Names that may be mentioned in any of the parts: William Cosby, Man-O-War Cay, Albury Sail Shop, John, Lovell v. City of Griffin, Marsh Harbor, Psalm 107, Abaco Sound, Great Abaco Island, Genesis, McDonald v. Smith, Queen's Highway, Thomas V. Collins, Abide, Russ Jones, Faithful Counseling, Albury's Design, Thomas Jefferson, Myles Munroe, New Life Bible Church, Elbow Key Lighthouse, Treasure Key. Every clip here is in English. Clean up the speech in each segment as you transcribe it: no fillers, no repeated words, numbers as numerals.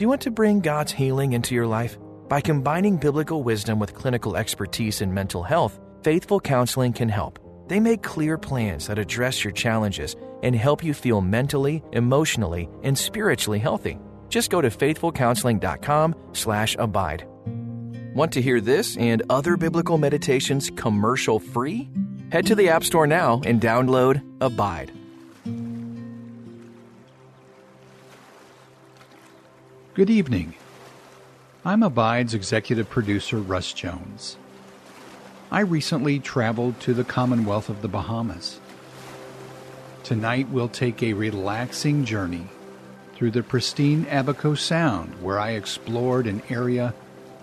Do you want to bring God's healing into your life? By combining biblical wisdom with clinical expertise in mental health, Faithful Counseling can help. They make clear plans that address your challenges and help you feel mentally, emotionally, and spiritually healthy. Just go to faithfulcounseling.com/abide. Want to hear this and other biblical meditations commercial-free? Head to the App Store now and download Abide. Good evening. I'm Abide's executive producer, Russ Jones. I recently traveled to the Commonwealth of the Bahamas. Tonight we'll take a relaxing journey through the pristine Abaco Sound, where I explored an area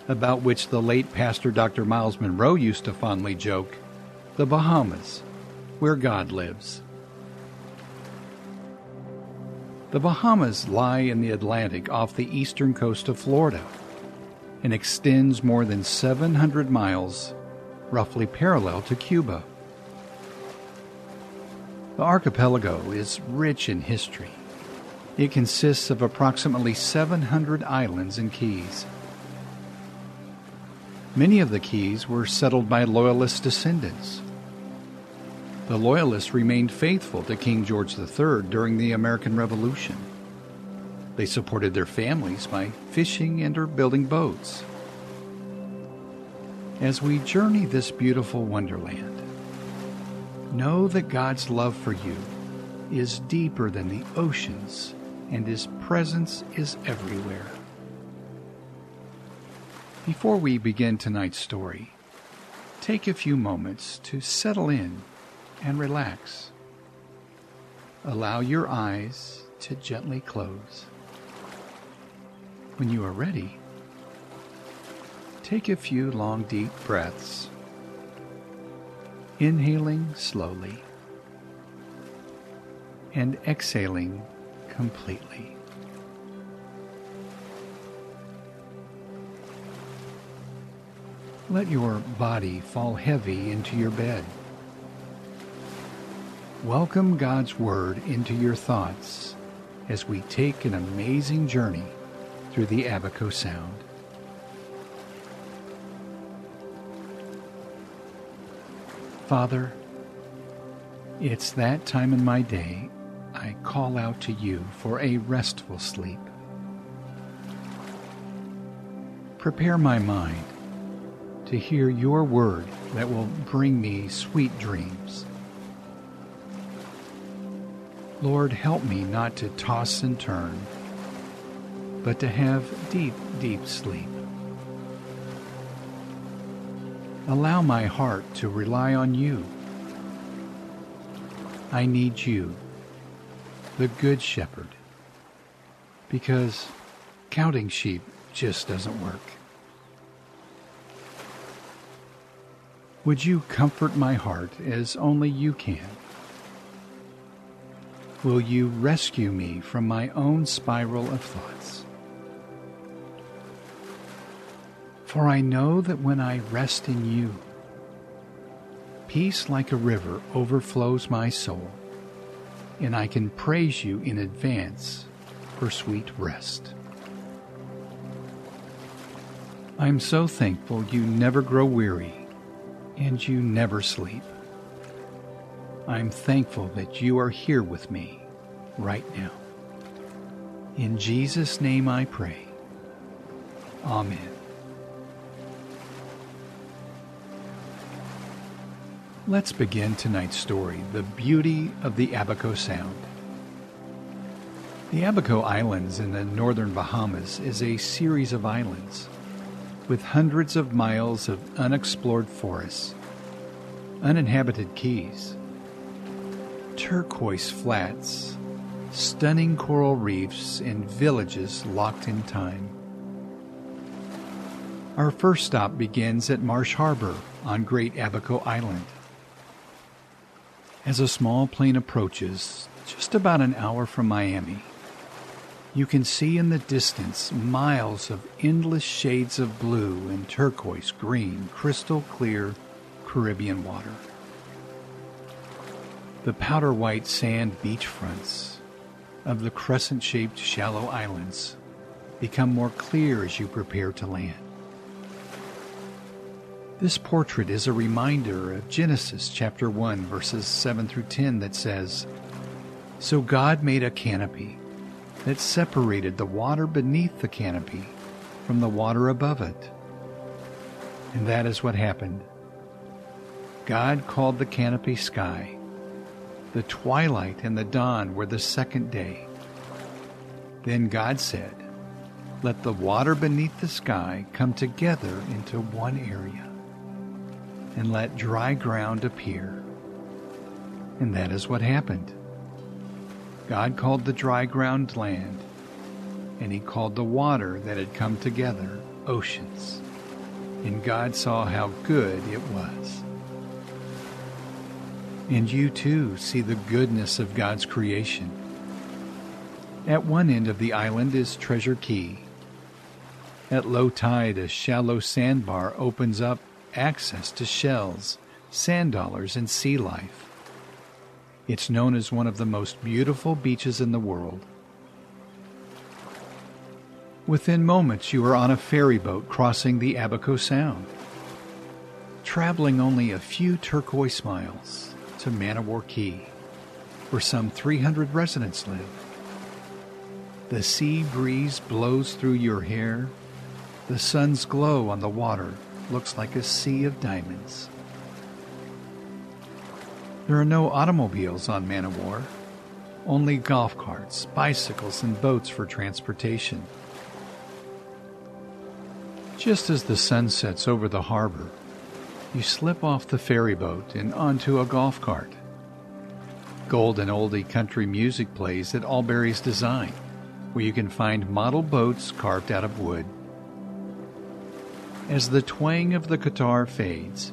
about which the late pastor Dr. Myles Munroe used to fondly joke, the Bahamas, where God lives. The Bahamas lie in the Atlantic off the eastern coast of Florida and extends more than 700 miles, roughly parallel to Cuba. The archipelago is rich in history. It consists of approximately 700 islands and keys. Many of the keys were settled by Loyalist descendants. The Loyalists remained faithful to King George III during the American Revolution. They supported their families by fishing and or building boats. As we journey this beautiful wonderland, know that God's love for you is deeper than the oceans, and His presence is everywhere. Before we begin tonight's story, take a few moments to settle in and relax. Allow your eyes to gently close. When you are ready, take a few long, deep breaths, inhaling slowly and exhaling completely. Let your body fall heavy into your bed. Welcome God's Word into your thoughts as we take an amazing journey through the Abaco Sound. Father, it's that time in my day I call out to you for a restful sleep. Prepare my mind to hear your word that will bring me sweet dreams. Lord, help me not to toss and turn, but to have deep, deep sleep. Allow my heart to rely on you. I need you, the Good Shepherd, because counting sheep just doesn't work. Would you comfort my heart as only you can? Will you rescue me from my own spiral of thoughts? For I know that when I rest in you, peace like a river overflows my soul, and I can praise you in advance for sweet rest. I'm so thankful you never grow weary and you never sleep. I'm thankful that you are here with me right now. In Jesus' name I pray. Amen. Let's begin tonight's story, The Beauty of the Abaco Sound. The Abaco Islands in the northern Bahamas is a series of islands with hundreds of miles of unexplored forests, uninhabited keys, turquoise flats, stunning coral reefs, and villages locked in time. Our first stop begins at Marsh Harbor on Great Abaco Island. As a small plane approaches, just about an hour from Miami, you can see in the distance miles of endless shades of blue and turquoise green, crystal clear Caribbean water. The powder-white sand beachfronts of the crescent-shaped shallow islands become more clear as you prepare to land. This portrait is a reminder of Genesis chapter 1, verses 7 through 10 that says, "So God made a canopy that separated the water beneath the canopy from the water above it." And that is what happened. God called the canopy sky. The twilight and the dawn were the second day. Then God said, "Let the water beneath the sky come together into one area, and let dry ground appear." And that is what happened. God called the dry ground land, and he called the water that had come together oceans. And God saw how good it was. And you too see the goodness of God's creation. At one end of the island is Treasure Key. At low tide, a shallow sandbar opens up access to shells, sand dollars, and sea life. It's known as one of the most beautiful beaches in the world. Within moments, you are on a ferry boat crossing the Abaco Sound, traveling only a few turquoise miles to Man-O-War Cay, where some 300 residents live. The sea breeze blows through your hair. The sun's glow on the water looks like a sea of diamonds. There are no automobiles on Man-O-War, only golf carts, bicycles, and boats for transportation. Just as the sun sets over the harbor, you slip off the ferry boat and onto a golf cart. Golden oldie country music plays at Albury's Design, where you can find model boats carved out of wood. As the twang of the guitar fades,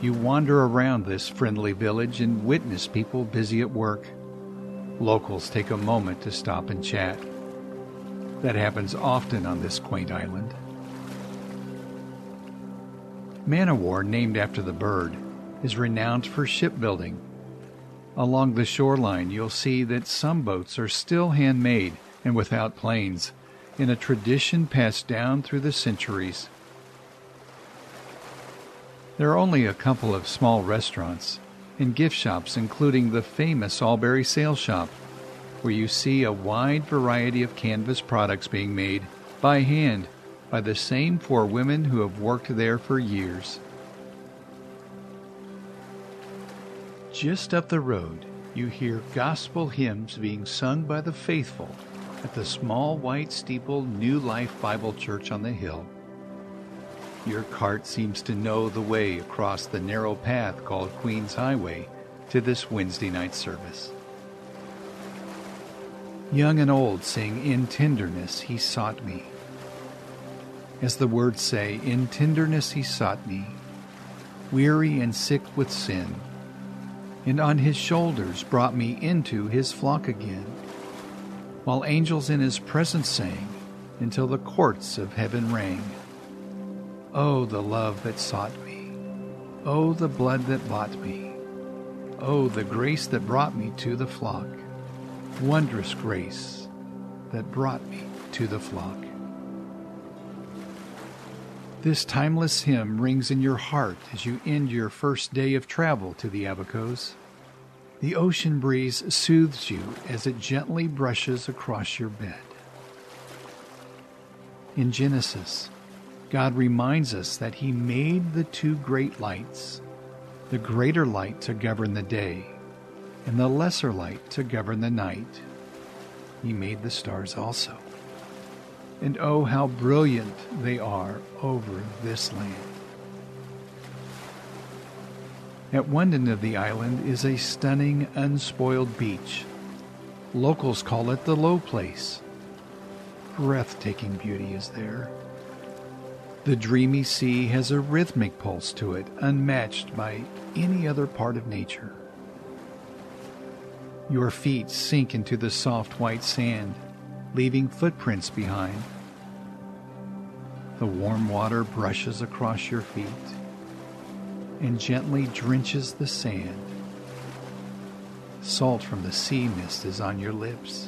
you wander around this friendly village and witness people busy at work. Locals take a moment to stop and chat. That happens often on this quaint island. Man-O-War, named after the bird, is renowned for shipbuilding. Along the shoreline, you'll see that some boats are still handmade and without planes, in a tradition passed down through the centuries. There are only a couple of small restaurants and gift shops, including the famous Albury Sail Shop, where you see a wide variety of canvas products being made by hand by the same four women who have worked there for years. Just up the road, you hear gospel hymns being sung by the faithful at the small white steeple New Life Bible Church on the hill. Your cart seems to know the way across the narrow path called Queen's Highway to this Wednesday night service. Young and old sing, "In tenderness he sought me." As the words say, in tenderness he sought me, weary and sick with sin, and on his shoulders brought me into his flock again, while angels in his presence sang until the courts of heaven rang. Oh, the love that sought me. Oh, the blood that bought me. Oh, the grace that brought me to the flock. Wondrous grace that brought me to the flock. This timeless hymn rings in your heart as you end your first day of travel to the Abacos. The ocean breeze soothes you as it gently brushes across your bed. In Genesis, God reminds us that he made the two great lights, the greater light to govern the day and the lesser light to govern the night. He made the stars also. And oh, how brilliant they are over this land. At one end of the island is a stunning, unspoiled beach. Locals call it the Low Place. Breathtaking beauty is there. The dreamy sea has a rhythmic pulse to it, unmatched by any other part of nature. Your feet sink into the soft white sand, leaving footprints behind. The warm water brushes across your feet and gently drenches the sand. Salt from the sea mist is on your lips.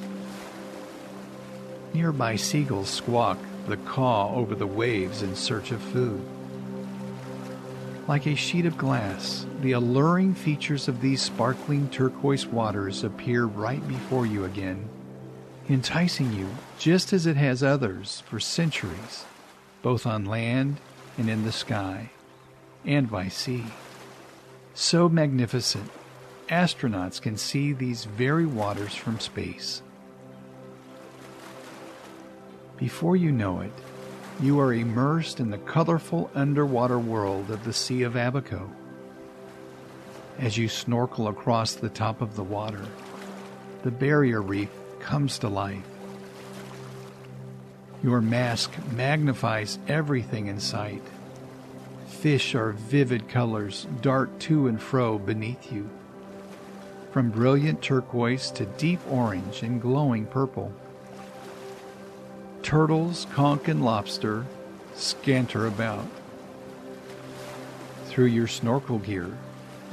Nearby seagulls squawk the caw over the waves in search of food. Like a sheet of glass, the alluring features of these sparkling turquoise waters appear right before you again, enticing you just as it has others for centuries, both on land and in the sky, and by sea. So magnificent, astronauts can see these very waters from space. Before you know it, you are immersed in the colorful underwater world of the Sea of Abaco. As you snorkel across the top of the water, the barrier reef comes to life. Your mask magnifies everything in sight. Fish are vivid colors dart to and fro beneath you, from brilliant turquoise to deep orange and glowing purple. Turtles, conch, and lobster scanter about. Through your snorkel gear,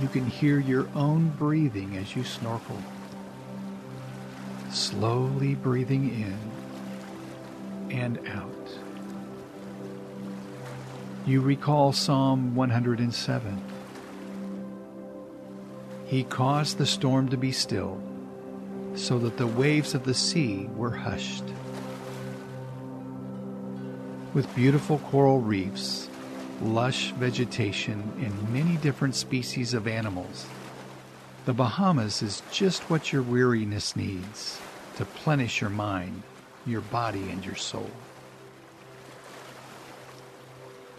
you can hear your own breathing as you snorkel, slowly breathing in and out. You recall Psalm 107. He caused the storm to be still, so that the waves of the sea were hushed. With beautiful coral reefs, lush vegetation, and many different species of animals, the Bahamas is just what your weariness needs to plenish your mind, your body, and your soul.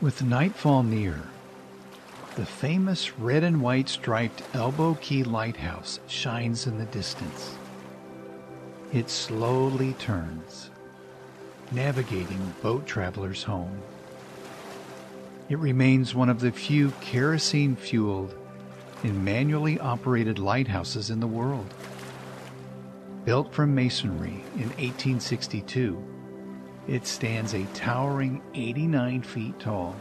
With nightfall near, the famous red and white striped Elbow Key Lighthouse shines in the distance. It slowly turns, navigating boat travelers home. It remains one of the few kerosene-fueled and manually operated lighthouses in the world. Built from masonry in 1862, it stands a towering 89 feet tall.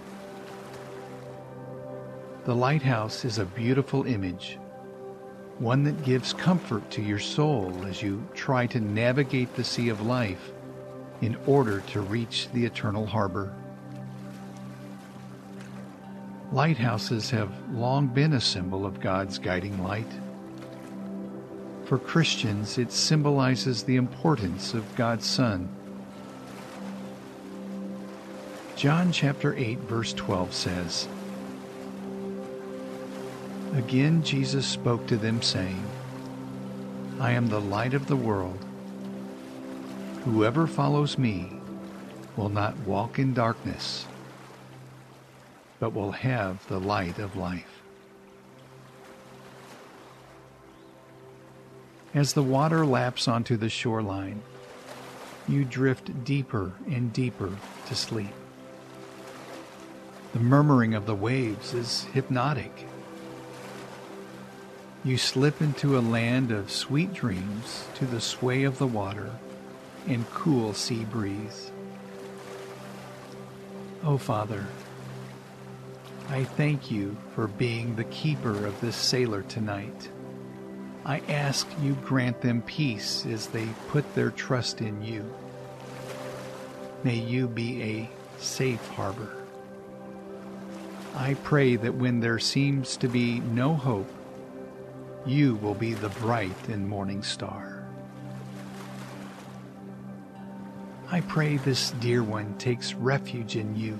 The lighthouse is a beautiful image, one that gives comfort to your soul as you try to navigate the sea of life in order to reach the eternal harbor. Lighthouses have long been a symbol of God's guiding light. For Christians, it symbolizes the importance of God's Son. John chapter 8, verse 12 says, "Again Jesus spoke to them, saying, I am the light of the world. Whoever follows me will not walk in darkness, but will have the light of life." As the water laps onto the shoreline, you drift deeper and deeper to sleep. The murmuring of the waves is hypnotic. You slip into a land of sweet dreams to the sway of the water and cool sea breeze. Oh Father, I thank you for being the keeper of this sailor tonight. I ask you grant them peace as they put their trust in you. May you be a safe harbor. I pray that when there seems to be no hope, you will be the bright and morning star. I pray this dear one takes refuge in you.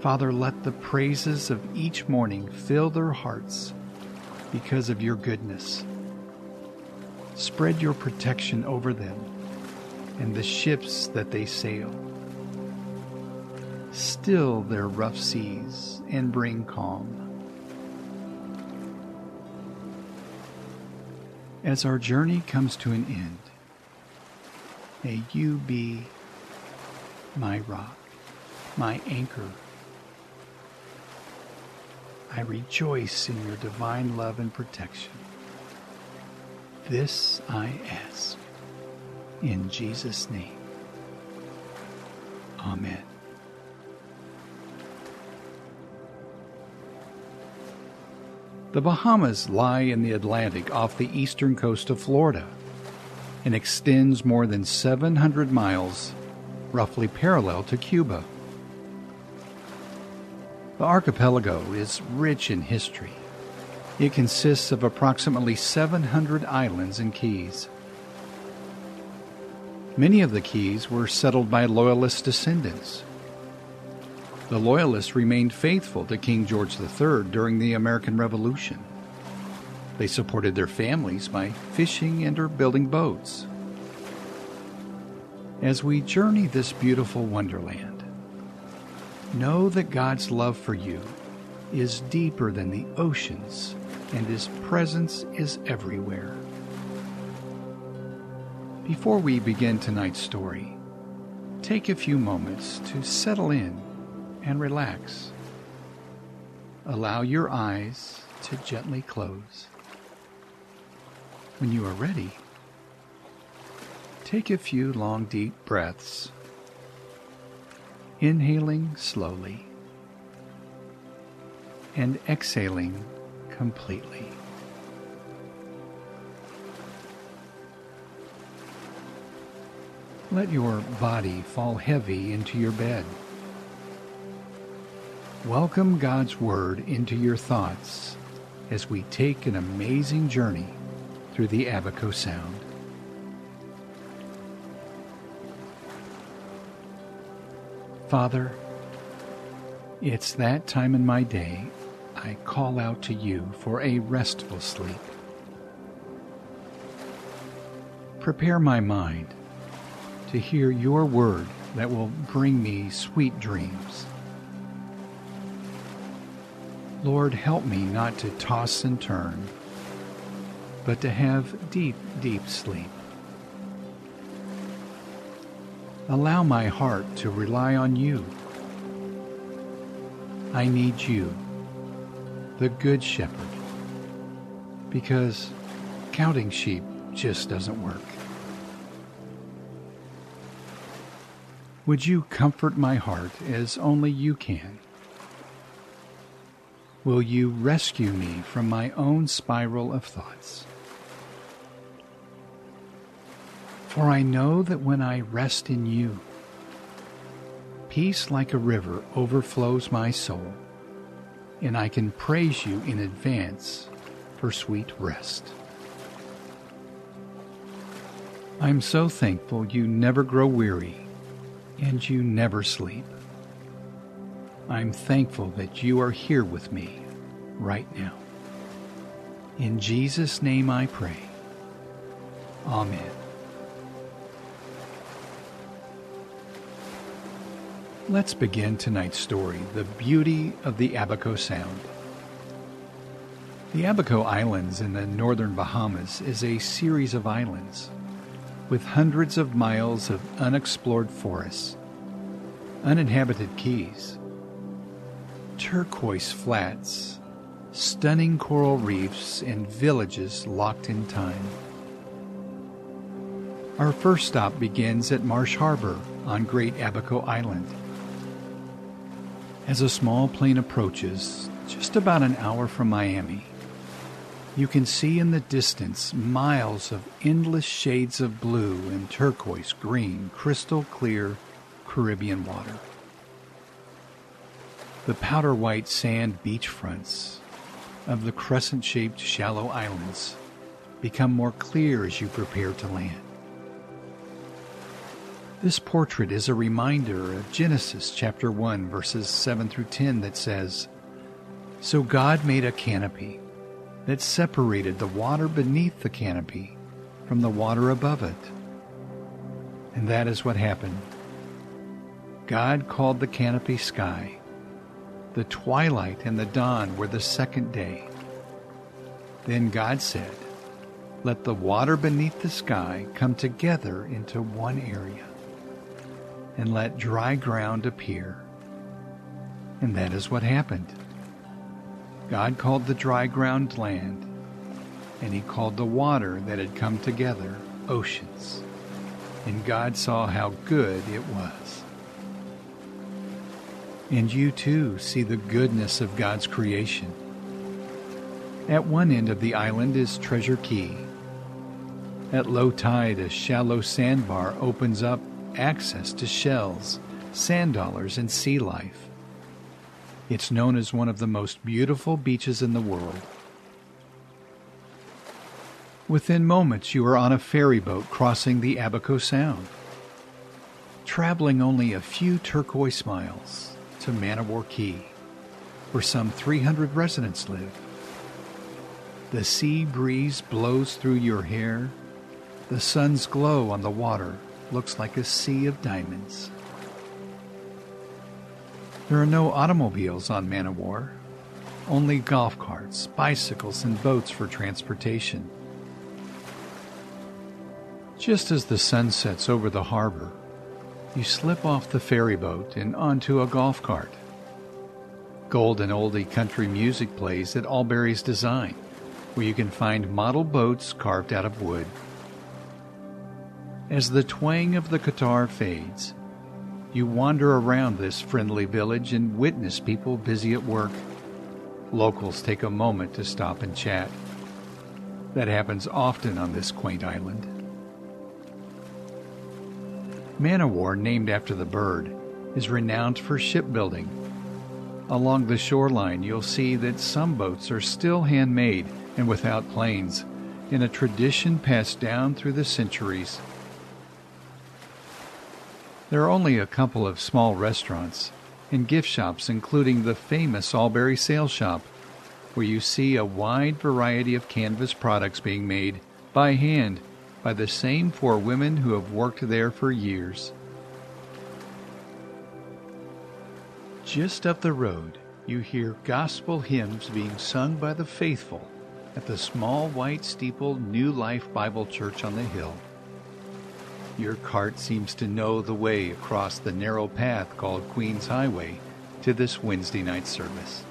Father, let the praises of each morning fill their hearts because of your goodness. Spread your protection over them and the ships that they sail. Still their rough seas and bring calm. As our journey comes to an end, may you be my rock, my anchor. I rejoice in your divine love and protection. This I ask in Jesus' name. Amen. The Bahamas lie in the Atlantic off the eastern coast of Florida, and extends more than 700 miles, roughly parallel to Cuba. The archipelago is rich in history. It consists of approximately 700 islands and keys. Many of the keys were settled by Loyalist descendants. The Loyalists remained faithful to King George III during the American Revolution. They supported their families by fishing and or building boats. As we journey this beautiful wonderland, know that God's love for you is deeper than the oceans, and His presence is everywhere. Before we begin tonight's story, take a few moments to settle in and relax. Allow your eyes to gently close. When you are ready, take a few long, deep breaths, inhaling slowly and exhaling completely. Let your body fall heavy into your bed. Welcome God's Word into your thoughts as we take an amazing journey through the Abaco Sound. Father, it's that time in my day I call out to you for a restful sleep. Prepare my mind to hear your word that will bring me sweet dreams. Lord, help me not to toss and turn, but to have deep, deep sleep. Allow my heart to rely on you. I need you, the Good Shepherd, because counting sheep just doesn't work. Would you comfort my heart as only you can? Will you rescue me from my own spiral of thoughts? For I know that when I rest in you, peace like a river overflows my soul, and I can praise you in advance for sweet rest. I'm so thankful you never grow weary and you never sleep. I'm thankful that you are here with me right now. In Jesus' name I pray. Amen. Let's begin tonight's story, The Beauty of the Abaco Sound. The Abaco Islands in the northern Bahamas is a series of islands with hundreds of miles of unexplored forests, uninhabited keys, turquoise flats, stunning coral reefs, and villages locked in time. Our first stop begins at Marsh Harbor on Great Abaco Island. As a small plane approaches, just about an hour from Miami, you can see in the distance miles of endless shades of blue and turquoise green, crystal clear Caribbean water. The powder white sand beachfronts of the crescent-shaped shallow islands become more clear as you prepare to land. This portrait is a reminder of Genesis chapter 1, verses 7 through 10 that says, "So God made a canopy that separated the water beneath the canopy from the water above it." And that is what happened. God called the canopy sky. The twilight and the dawn were the second day. Then God said, "Let the water beneath the sky come together into one area, and let dry ground appear." And that is what happened. God called the dry ground land, and He called the water that had come together oceans. And God saw how good it was. And you too see the goodness of God's creation. At one end of the island is Treasure Key. At low tide, a shallow sandbar opens up access to shells, sand dollars, and sea life. It's known as one of the most beautiful beaches in the world. Within moments, you are on a ferry boat crossing the Abaco Sound, traveling only a few turquoise miles to Man-O-War Cay, where some 300 residents live. The sea breeze blows through your hair. The sun's glow on the water looks like a sea of diamonds. There are no automobiles on Man-O-War, only golf carts, bicycles, and boats for transportation. Just as the sun sets over the harbor, you slip off the ferry boat and onto a golf cart. Golden oldie country music plays at Albury's Design, where you can find model boats carved out of wood. As the twang of the guitar fades, you wander around this friendly village and witness people busy at work. Locals take a moment to stop and chat. That happens often on this quaint island. Man-O-War, named after the bird, is renowned for shipbuilding. Along the shoreline, you'll see that some boats are still handmade and without planes, in a tradition passed down through the centuries. There are only a couple of small restaurants and gift shops, including the famous Albury Sail Shop, where you see a wide variety of canvas products being made by hand by the same four women who have worked there for years. Just up the road, you hear gospel hymns being sung by the faithful at the small white steepled New Life Bible Church on the hill. Your cart seems to know the way across the narrow path called Queen's Highway to this Wednesday night service.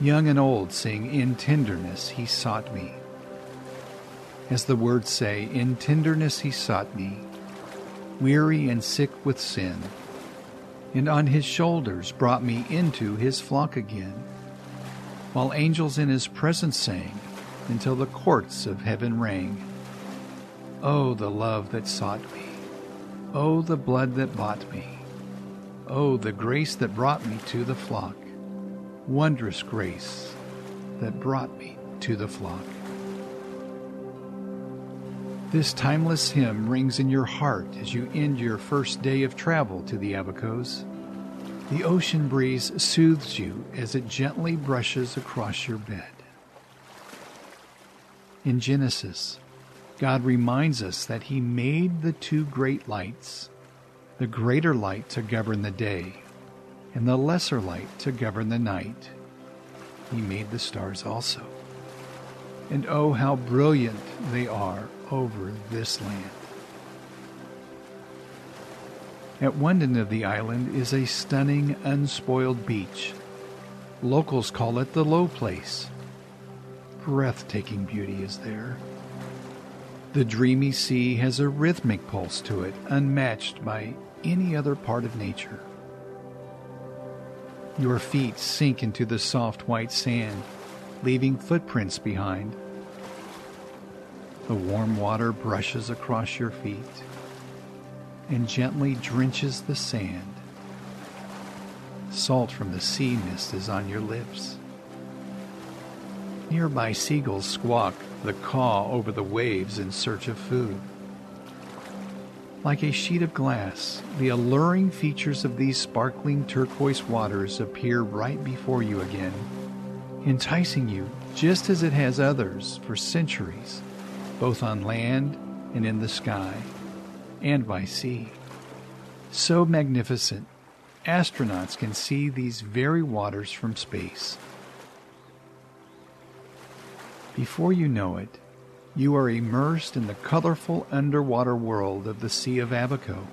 Young and old sing, "In tenderness he sought me." As the words say, in tenderness he sought me, weary and sick with sin, and on his shoulders brought me into his flock again, while angels in his presence sang, until the courts of heaven rang. Oh, the love that sought me! Oh, the blood that bought me! Oh, the grace that brought me to the flock! Wondrous grace that brought me to the flock! This timeless hymn rings in your heart as you end your first day of travel to the Abacos. The ocean breeze soothes you as it gently brushes across your bed. In Genesis, God reminds us that He made the two great lights, the greater light to govern the day, and the lesser light to govern the night. He made the stars also. And oh, how brilliant they are over this land. At one end of the island is a stunning, unspoiled beach. Locals call it the Low Place. Breathtaking beauty is there. The dreamy sea has a rhythmic pulse to it, unmatched by any other part of nature. Your feet sink into the soft white sand, leaving footprints behind. The warm water brushes across your feet and gently drenches the sand. Salt from the sea mist is on your lips. Nearby seagulls squawk the caw over the waves in search of food. Like a sheet of glass, the alluring features of these sparkling turquoise waters appear right before you again, enticing you just as it has others for centuries, both on land and in the sky, and by sea. So magnificent, astronauts can see these very waters from space. Before you know it, you are immersed in the colorful underwater world of the Sea of Abaco.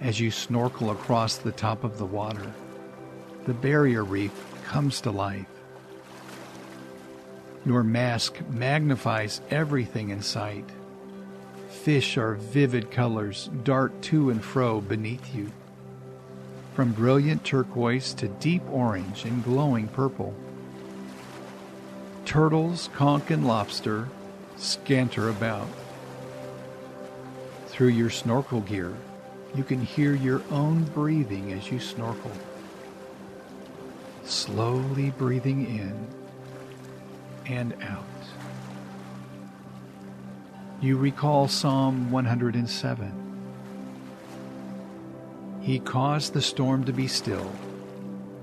As you snorkel across the top of the water, the barrier reef comes to life. Your mask magnifies everything in sight. Fish are vivid colors dart to and fro beneath you, from brilliant turquoise to deep orange and glowing purple. turtles, conch, and lobster scanter about. Through your snorkel gear, you can hear your own breathing as you snorkel. Slowly breathing in and out. You recall Psalm 107. He caused the storm to be still,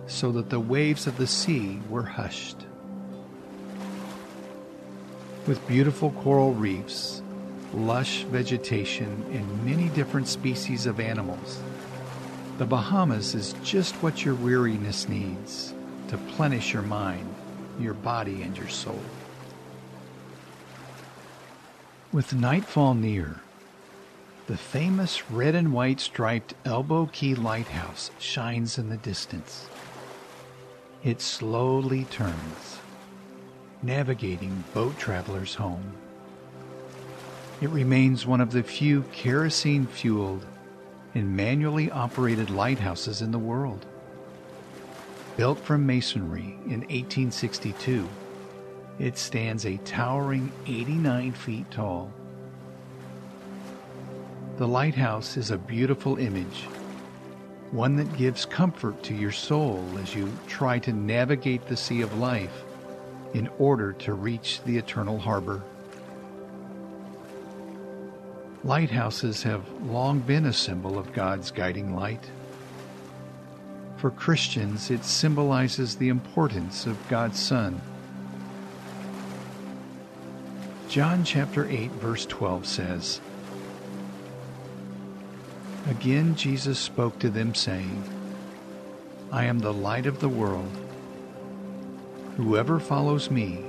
so that the waves of the sea were hushed. With beautiful coral reefs, lush vegetation, and many different species of animals, the Bahamas is just what your weariness needs to plenish your mind, your body, and your soul. With nightfall near, the famous red and white striped Elbow Key Lighthouse shines in the distance. It slowly turns, navigating boat travelers home. It remains one of the few kerosene-fueled and manually operated lighthouses in the world. Built from masonry in 1862, it stands a towering 89 feet tall. The lighthouse is a beautiful image, one that gives comfort to your soul as you try to navigate the sea of life in order to reach the eternal harbor. Lighthouses have long been a symbol of God's guiding light. For Christians, it symbolizes the importance of God's Son. John chapter 8, verse 12 says, "Again Jesus spoke to them, saying, I am the light of the world. Whoever follows me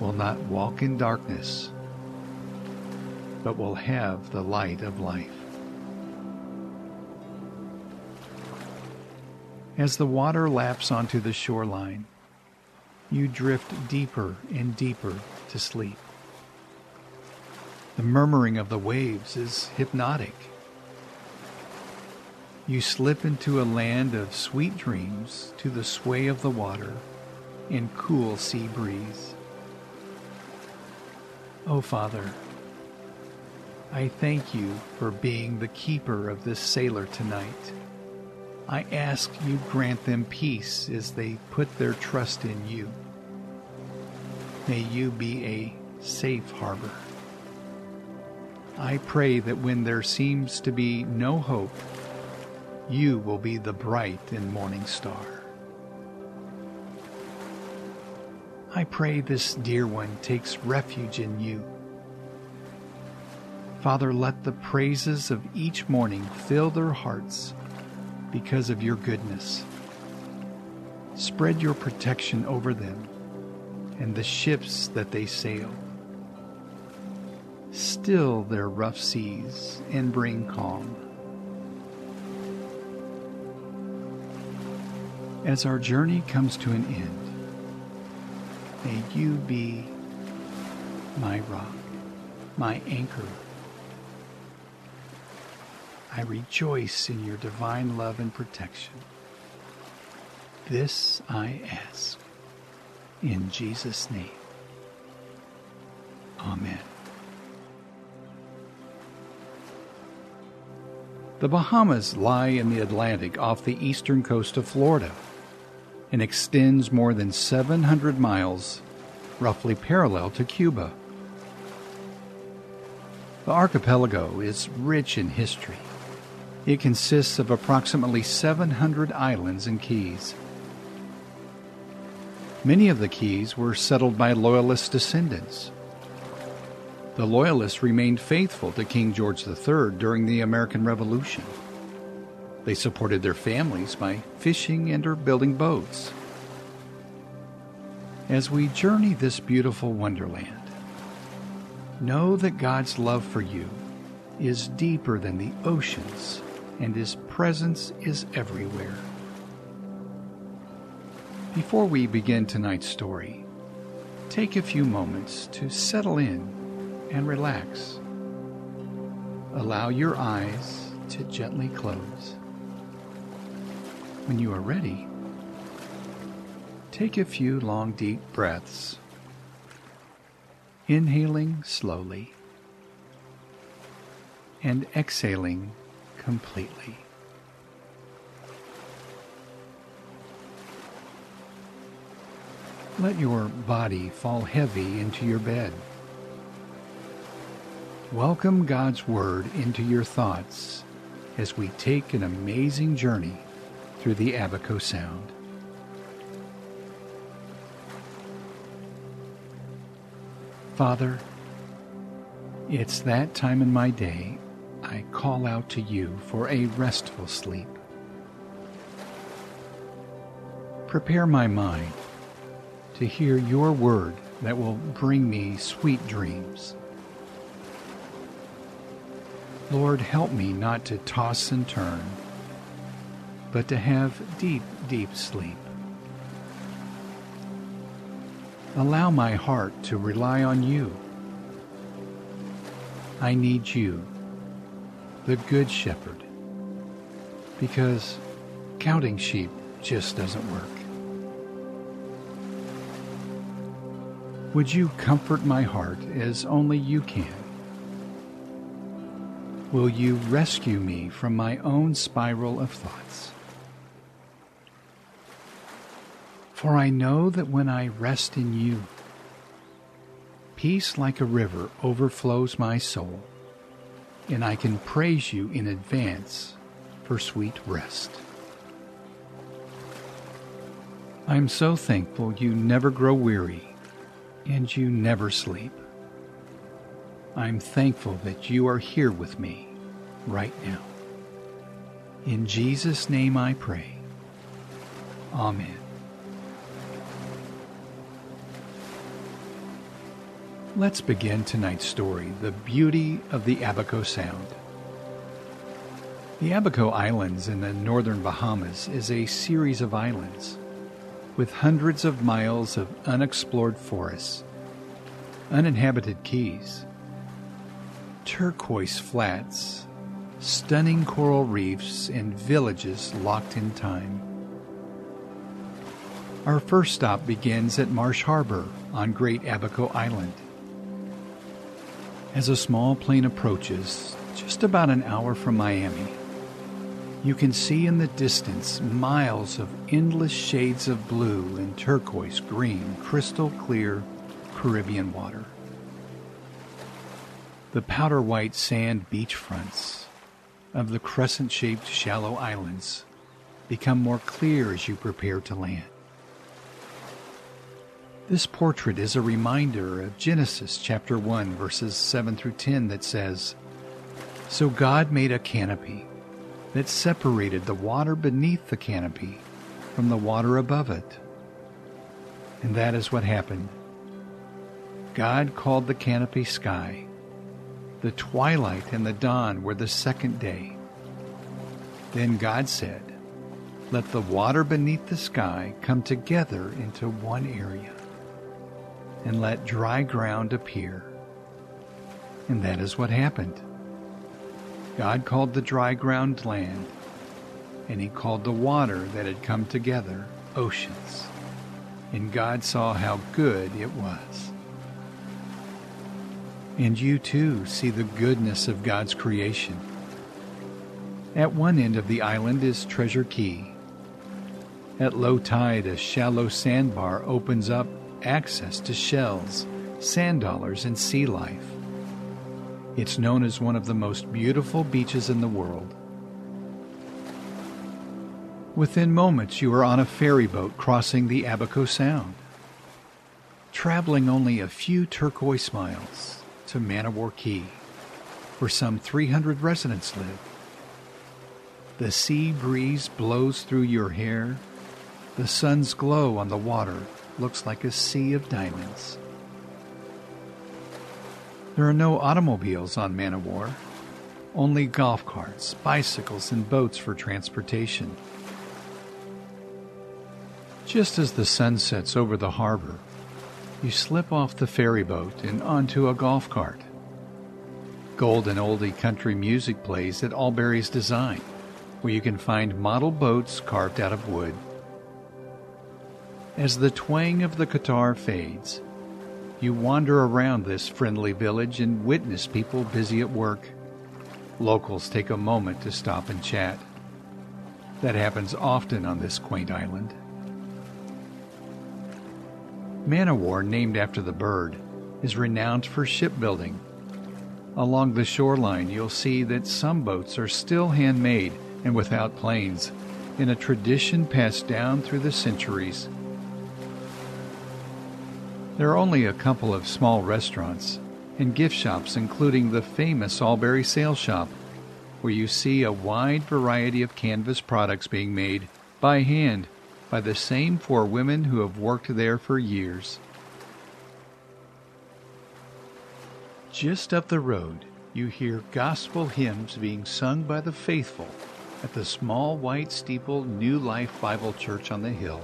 will not walk in darkness, but will have the light of life." As the water laps onto the shoreline, you drift deeper and deeper to sleep. The murmuring of the waves is hypnotic. You slip into a land of sweet dreams to the sway of the water and cool sea breeze. Oh, Father, I thank you for being the keeper of this sailor tonight. I ask you grant them peace as they put their trust in you. May you be a safe harbor. I pray that when there seems to be no hope, you will be the bright and morning star. I pray this dear one takes refuge in you. Father, let the praises of each morning fill their hearts because of your goodness. Spread your protection over them and the ships that they sail. Still their rough seas and bring calm. As our journey comes to an end, may you be my rock, my anchor. I rejoice in your divine love and protection. This I ask in Jesus' name. Amen. The Bahamas lie in the Atlantic off the eastern coast of Florida, and extends more than 700 miles, roughly parallel to Cuba. The archipelago is rich in history. It consists of approximately 700 islands and keys. Many of the keys were settled by Loyalist descendants. The Loyalists remained faithful to King George III during the American Revolution. They supported their families by fishing and or building boats. As we journey this beautiful wonderland, know that God's love for you is deeper than the oceans, and His presence is everywhere. Before we begin tonight's story, take a few moments to settle in and relax. Allow your eyes to gently close. When you are ready, take a few long, deep breaths inhaling slowly and exhaling completely. Let your body fall heavy into your bed. Welcome God's Word into your thoughts as we take an amazing journey through the Abaco Sound. Father, it's that time in my day I call out to you for a restful sleep. Prepare my mind to hear your word that will bring me sweet dreams. Lord, help me not to toss and turn, but to have deep, deep sleep. Allow my heart to rely on you. I need you, the Good Shepherd, because counting sheep just doesn't work. Would you comfort my heart as only you can? Will you rescue me from my own spiral of thoughts? For I know that when I rest in you, peace like a river overflows my soul, and I can praise you in advance for sweet rest. I'm so thankful you never grow weary, and you never sleep. I'm thankful that you are here with me right now. In Jesus' name I pray. Amen. Let's begin tonight's story, The Beauty of the Abaco Sound. The Abaco Islands in the northern Bahamas is a series of islands with hundreds of miles of unexplored forests, uninhabited keys, turquoise flats, stunning coral reefs, and villages locked in time. Our first stop begins at Marsh Harbor on Great Abaco Island. As a small plane approaches, just about an hour from Miami, you can see in the distance miles of endless shades of blue and turquoise green, crystal clear Caribbean water. The powder white sand beachfronts of the crescent-shaped shallow islands become more clear as you prepare to land. This portrait is a reminder of Genesis chapter 1, verses 7 through 10 that says, "So God made a canopy that separated the water beneath the canopy from the water above it." And that is what happened. God called the canopy sky. The twilight and the dawn were the second day. Then God said, "Let the water beneath the sky come together into one area, and let dry ground appear." And that is what happened. God called the dry ground land, and he called the water that had come together oceans. And God saw how good it was. And you too see the goodness of God's creation. At one end of the island is Treasure Key. At low tide, a shallow sandbar opens up access to shells, sand dollars, and sea life. It's known as one of the most beautiful beaches in the world. Within moments, you are on a ferry boat crossing the Abaco Sound, traveling only a few turquoise miles to Man-O-War Cay, where some 300 residents live. The sea breeze blows through your hair. The sun's glow on the water looks like a sea of diamonds. There are no automobiles on Man-O-War, only golf carts, bicycles, and boats for transportation. Just as the sun sets over the harbor, you slip off the ferry boat and onto a golf cart. Golden oldie country music plays at Albury's Design, where you can find model boats carved out of wood. As the twang of the guitar fades, You wander around this friendly village and witness people busy at work. Locals take a moment to stop and chat. That happens often on this quaint island. Man-O-War, named after the bird, is renowned for shipbuilding. Along the shoreline, you'll see that some boats are still handmade and without planes, in a tradition passed down through the centuries. There are only a couple of small restaurants and gift shops, including the famous Albury Sail Shop, where you see a wide variety of canvas products being made by hand by the same four women who have worked there for years. Just up the road, you hear gospel hymns being sung by the faithful at the small white steeple New Life Bible Church on the hill.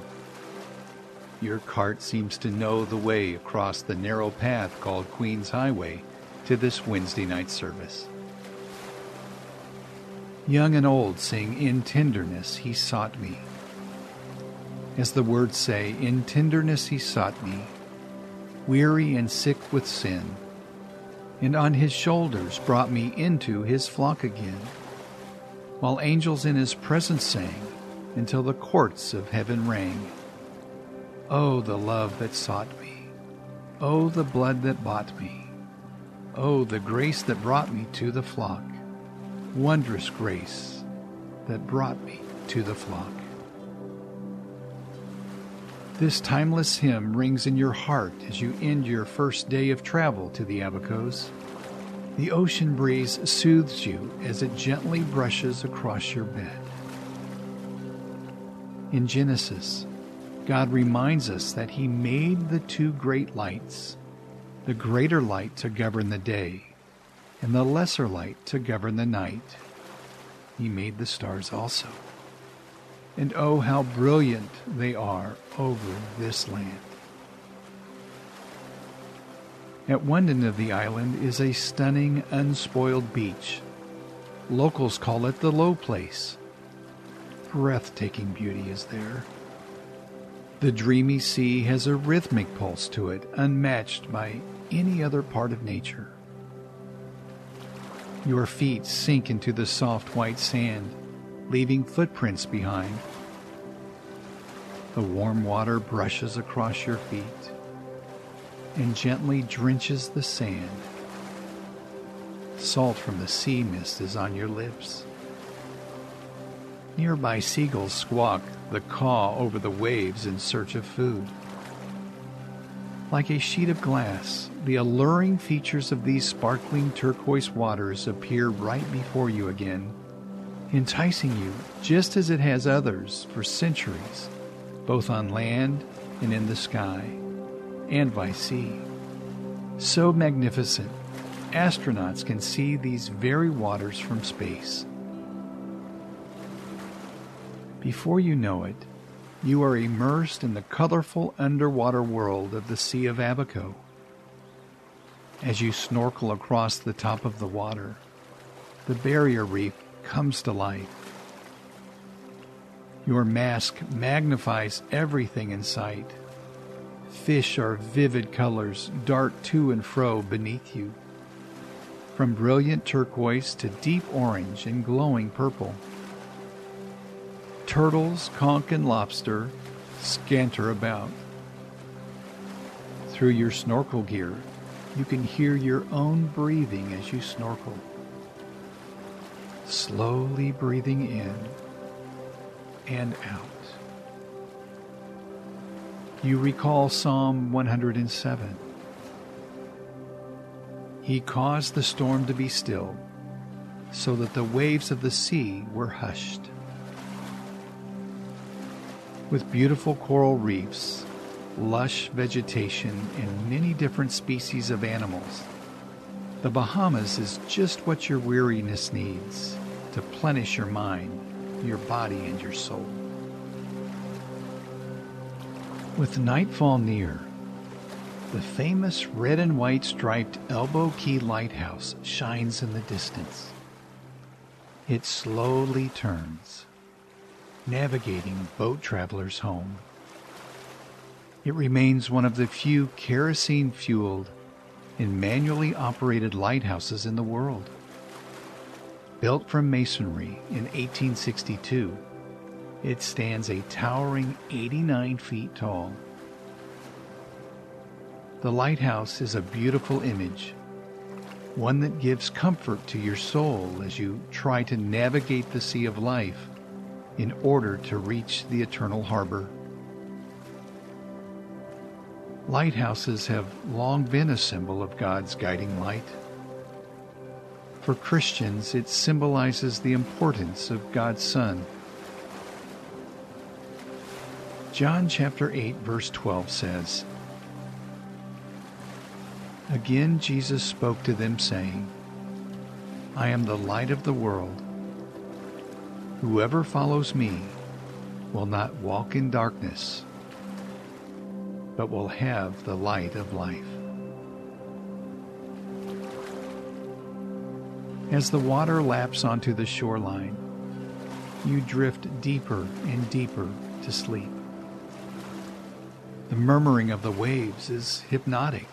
Your cart seems to know the way across the narrow path called Queen's Highway to this Wednesday night service. Young and old sing, "In tenderness he sought me." As the words say, in tenderness he sought me, weary and sick with sin, and on his shoulders brought me into his flock again, while angels in his presence sang, until the courts of heaven rang. Oh, the love that sought me, oh, the blood that bought me, oh, the grace that brought me to the flock, wondrous grace that brought me to the flock. This timeless hymn rings in your heart as you end your first day of travel to the Abacos. The ocean breeze soothes you as it gently brushes across your bed. In Genesis, God reminds us that He made the two great lights, the greater light to govern the day, and the lesser light to govern the night. He made the stars also. And oh, how brilliant they are over this land. At one end of the island is a stunning, unspoiled beach. Locals call it the Low Place. Breathtaking beauty is there. The dreamy sea has a rhythmic pulse to it, unmatched by any other part of nature. Your feet sink into the soft white sand, leaving footprints behind. The warm water brushes across your feet and gently drenches the sand. Salt from the sea mist is on your lips. Nearby seagulls squawk the caw over the waves in search of food. Like a sheet of glass, the alluring features of these sparkling turquoise waters appear right before you again, enticing you just as it has others for centuries, both on land and in the sky, and by sea. So magnificent, astronauts can see these very waters from space. Before you know it, you are immersed in the colorful underwater world of the Sea of Abaco. As you snorkel across the top of the water, the barrier reef comes to life. Your mask magnifies everything in sight. Fish are vivid colors dart to and fro beneath you, from brilliant turquoise to deep orange and glowing purple. Turtles, conch, and lobster scanter about. Through your snorkel gear, you can hear your own breathing as you snorkel. Slowly breathing in and out. You recall Psalm 107. He caused the storm to be still, so that the waves of the sea were hushed. With beautiful coral reefs, lush vegetation, and many different species of animals, the Bahamas is just what your weariness needs to plenish your mind, your body, and your soul. With nightfall near, the famous red and white striped Elbow Key Lighthouse shines in the distance. It slowly turns, navigating boat travelers home. It remains one of the few kerosene-fueled and manually operated lighthouses in the world. Built from masonry in 1862, it stands a towering 89 feet tall. The lighthouse is a beautiful image, one that gives comfort to your soul as you try to navigate the sea of life in order to reach the eternal harbor. Lighthouses have long been a symbol of God's guiding light. For Christians, it symbolizes the importance of God's Son. John chapter 8, verse 12 says, "Again Jesus spoke to them, saying, I am the light of the world. Whoever follows me will not walk in darkness, but will have the light of life." As the water laps onto the shoreline, you drift deeper and deeper to sleep. The murmuring of the waves is hypnotic.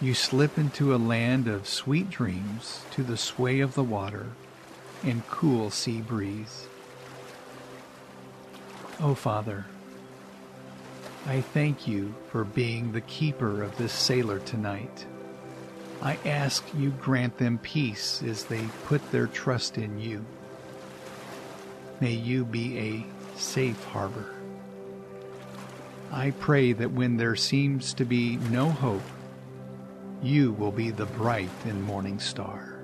You slip into a land of sweet dreams to the sway of the water and cool sea breeze. Oh, Father, I thank you for being the keeper of this sailor tonight. I ask you grant them peace as they put their trust in you. May you be a safe harbor. I pray that when there seems to be no hope, you will be the bright and morning star.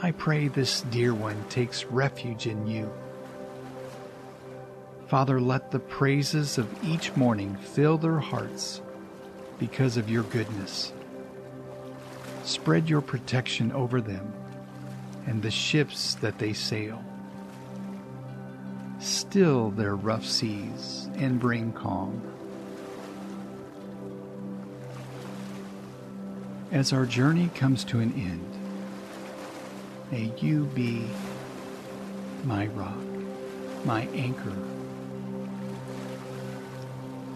I pray this dear one takes refuge in you. Father, let the praises of each morning fill their hearts because of your goodness. Spread your protection over them and the ships that they sail. Still their rough seas and bring calm. As our journey comes to an end, may you be my rock, my anchor.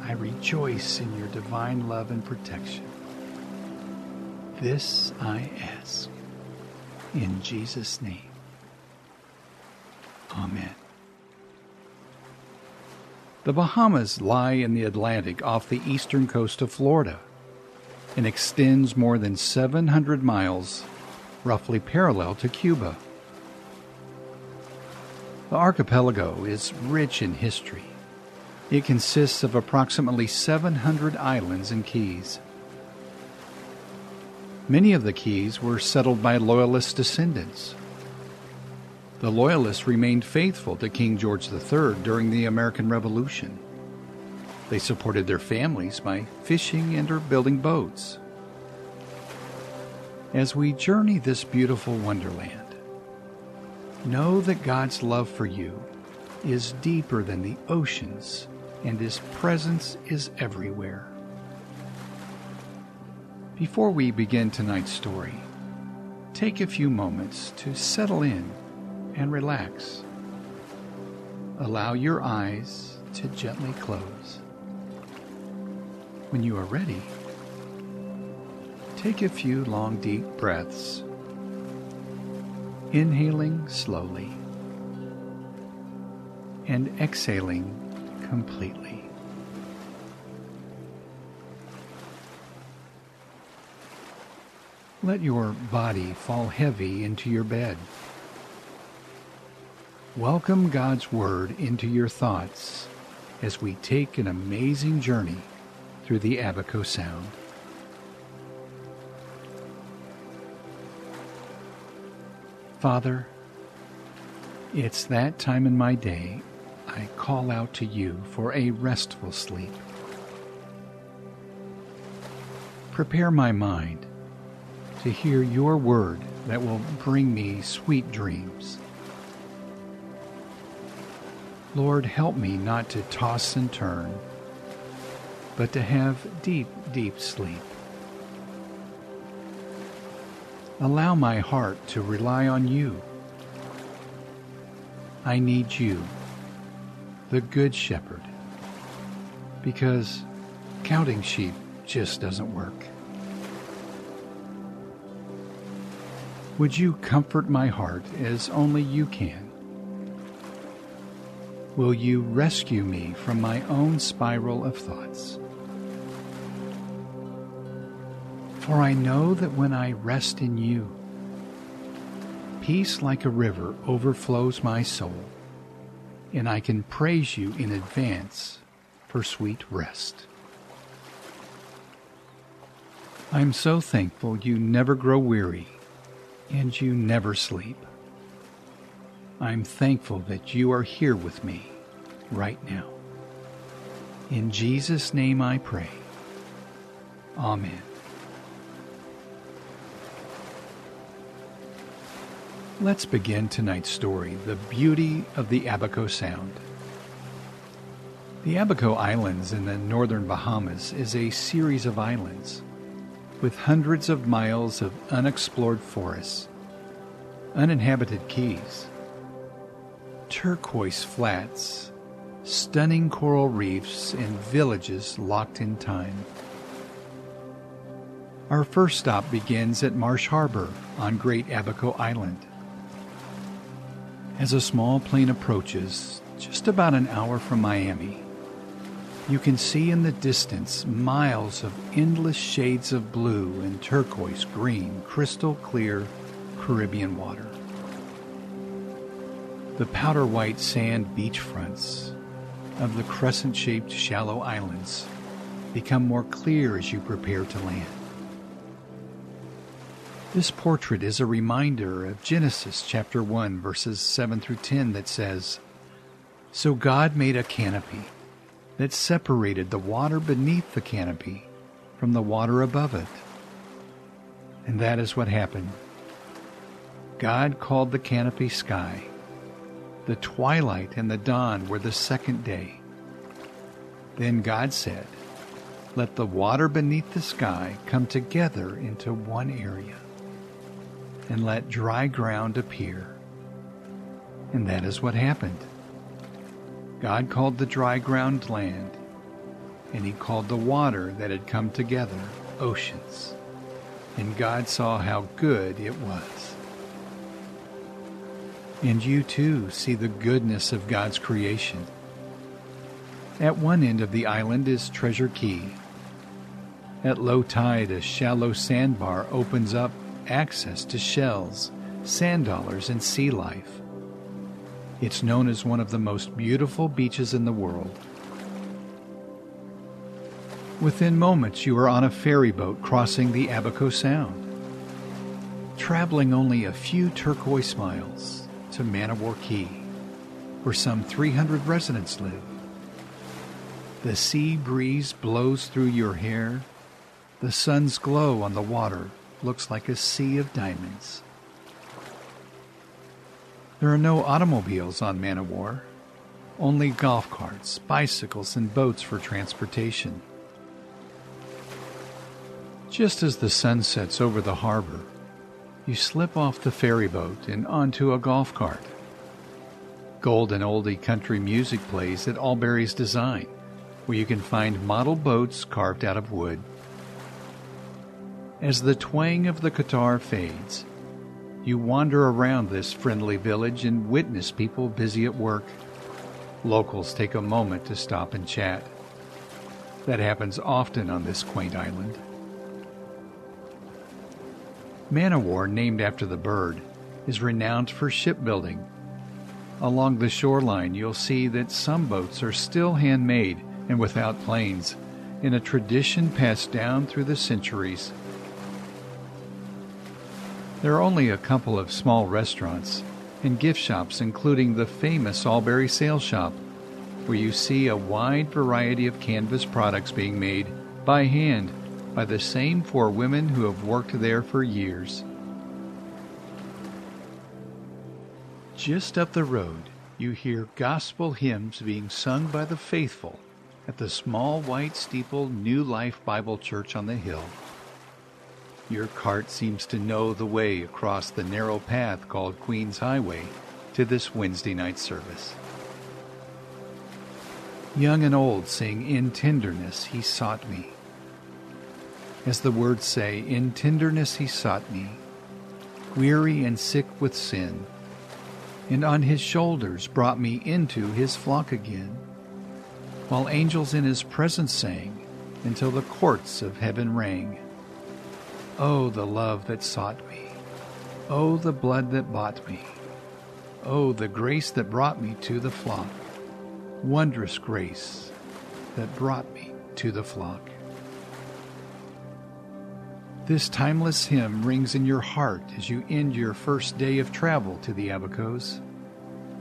I rejoice in your divine love and protection. This I ask in Jesus' name. Amen. The Bahamas lie in the Atlantic off the eastern coast of Florida and extends more than 700 miles, roughly parallel to Cuba. The archipelago is rich in history. It consists of approximately 700 islands and keys. Many of the keys were settled by Loyalist descendants. The Loyalists remained faithful to King George III during the American Revolution. They supported their families by fishing and or building boats. As we journey this beautiful wonderland, know that God's love for you is deeper than the oceans, and his presence is everywhere. Before we begin tonight's story, take a few moments to settle in and relax. Allow your eyes to gently close. When you are ready, take a few long, deep breaths, inhaling slowly and exhaling completely. Let your body fall heavy into your bed. Welcome God's Word into your thoughts as we take an amazing journey through the Abaco Sound. Father, it's that time in my day I call out to you for a restful sleep. Prepare my mind to hear your word that will bring me sweet dreams. Lord, help me not to toss and turn, but to have deep, deep sleep. Allow my heart to rely on you. I need you the Good Shepherd, because counting sheep just doesn't work. Would you comfort my heart as only you can? Will you rescue me from my own spiral of thoughts? For I know that when I rest in you, peace like a river overflows my soul, and I can praise you in advance for sweet rest. I'm so thankful you never grow weary and you never sleep. I'm thankful that you are here with me right now. In Jesus' name I pray. Amen. Let's begin tonight's story, The Beauty of the Abaco Sound. The Abaco Islands in the northern Bahamas is a series of islands with hundreds of miles of unexplored forests, uninhabited keys, turquoise flats, stunning coral reefs, and villages locked in time. Our first stop begins at Marsh Harbor on Great Abaco Island. As a small plane approaches, just about an hour from Miami, you can see in the distance miles of endless shades of blue and turquoise green, crystal clear Caribbean water. The powder white sand beachfronts of the crescent-shaped shallow islands become more clear as you prepare to land. This portrait is a reminder of Genesis chapter 1, verses 7 through 10 that says, "So God made a canopy that separated the water beneath the canopy from the water above it." And that is what happened. God called the canopy sky. The twilight and the dawn were the second day. Then God said, "Let the water beneath the sky come together into one area, and let dry ground appear." And that is what happened. God called the dry ground land, and he called the water that had come together oceans. And God saw how good it was. And you too see the goodness of God's creation. At one end of the island is Treasure Key. At low tide, a shallow sandbar opens up access to shells, sand dollars, and sea life. It's known as one of the most beautiful beaches in the world. Within moments, you are on a ferry boat crossing the Abaco Sound, traveling only a few turquoise miles to Man-O-War Cay, where some 300 residents live. The sea breeze blows through your hair. The sun's glow on the water looks like a sea of diamonds. There are no automobiles on Man-O-War, only golf carts, bicycles, and boats for transportation. Just as the sun sets over the harbor, you slip off the ferry boat and onto a golf cart. Golden oldie country music plays at Albury's Design, where you can find model boats carved out of wood. As the twang of the guitar fades, you wander around this friendly village and witness people busy at work. Locals take a moment to stop and chat. That happens often on this quaint island. Man-O-War, named after the bird, is renowned for shipbuilding. Along the shoreline, you'll see that some boats are still handmade and without planes, in a tradition passed down through the centuries. There are only a couple of small restaurants and gift shops, including the famous Albury Sail Shop, where you see a wide variety of canvas products being made by hand by the same four women who have worked there for years. Just up the road, you hear gospel hymns being sung by the faithful at the small white steeple New Life Bible Church on the hill. Your cart seems to know the way across the narrow path called Queen's Highway to this Wednesday night service. Young and old sing, "In tenderness he sought me." As the words say, in tenderness he sought me, weary and sick with sin, and on his shoulders brought me into his flock again, while angels in his presence sang, until the courts of heaven rang. Oh, the love that sought me! Oh, the blood that bought me! Oh, the grace that brought me to the flock! Wondrous grace that brought me to the flock. This timeless hymn rings in your heart as you end your first day of travel to the Abacos.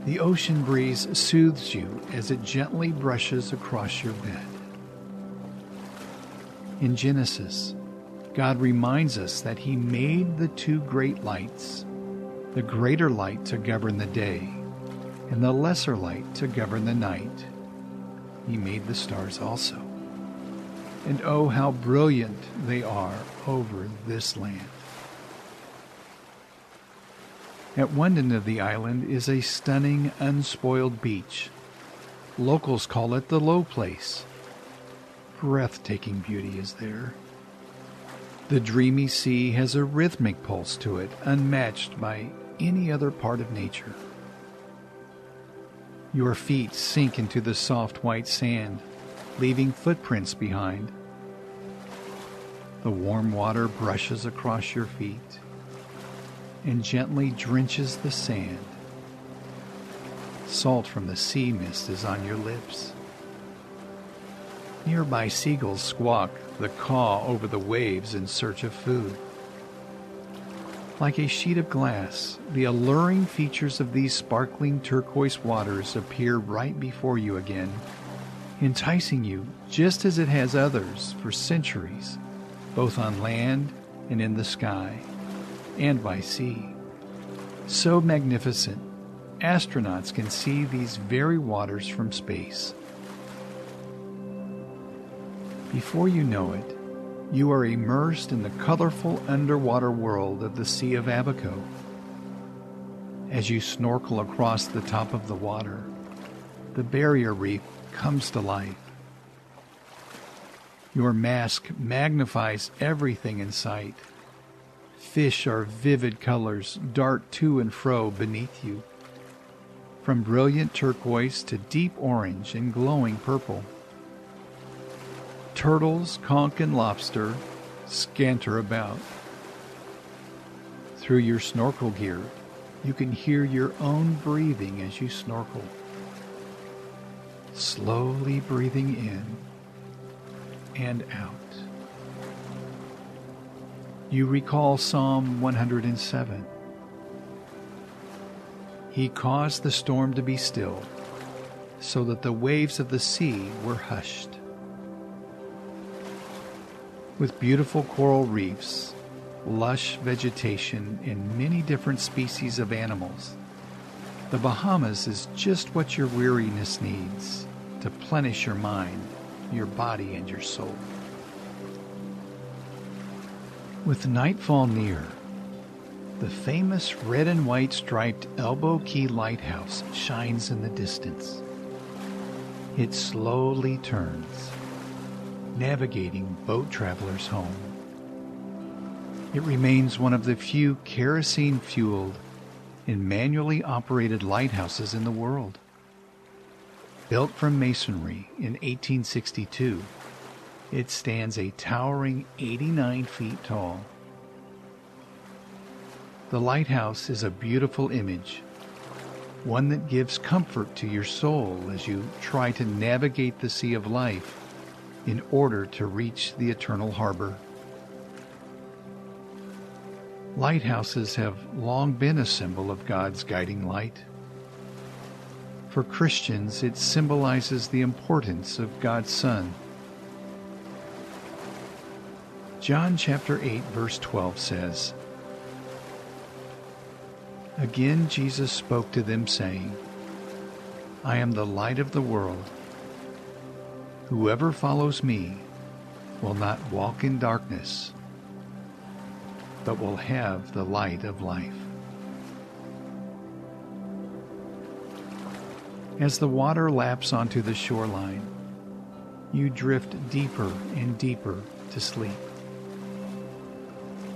The ocean breeze soothes you as it gently brushes across your bed. In Genesis, God reminds us that He made the two great lights, the greater light to govern the day, and the lesser light to govern the night. He made the stars also. And oh, how brilliant they are over this land. At one end of the island is a stunning, unspoiled beach. Locals call it the Low Place. Breathtaking beauty is there. The dreamy sea has a rhythmic pulse to it, unmatched by any other part of nature. Your feet sink into the soft white sand, leaving footprints behind. The warm water brushes across your feet and gently drenches the sand. Salt from the sea mist is on your lips. Nearby seagulls squawk the caw over the waves in search of food. Like a sheet of glass, the alluring features of these sparkling turquoise waters appear right before you again, enticing you just as it has others for centuries, both on land and in the sky, and by sea. So magnificent, astronauts can see these very waters from space. Before you know it, you are immersed in the colorful underwater world of the Sea of Abaco. As you snorkel across the top of the water, the barrier reef comes to life. Your mask magnifies everything in sight. Fish are vivid colors dart to and fro beneath you, from brilliant turquoise to deep orange and glowing purple. Turtles, conch, and lobster scanter about. Through your snorkel gear, you can hear your own breathing as you snorkel. Slowly breathing in and out. You recall Psalm 107. He caused the storm to be still, so that the waves of the sea were hushed. With beautiful coral reefs, lush vegetation, and many different species of animals, the Bahamas is just what your weariness needs to plenish your mind, your body, and your soul. With nightfall near, the famous red and white striped Elbow Key Lighthouse shines in the distance. It slowly turns, navigating boat travelers home. It remains one of the few kerosene-fueled and manually operated lighthouses in the world. Built from masonry in 1862, it stands a towering 89 feet tall. The lighthouse is a beautiful image, one that gives comfort to your soul as you try to navigate the sea of life in order to reach the eternal harbor. Lighthouses have long been a symbol of God's guiding light. For Christians, it symbolizes the importance of God's Son. John chapter 8, verse 12 says, "Again Jesus spoke to them, saying, I am the light of the world. Whoever follows me will not walk in darkness, but will have the light of life." as the water laps onto the shoreline. You drift deeper and deeper to sleep.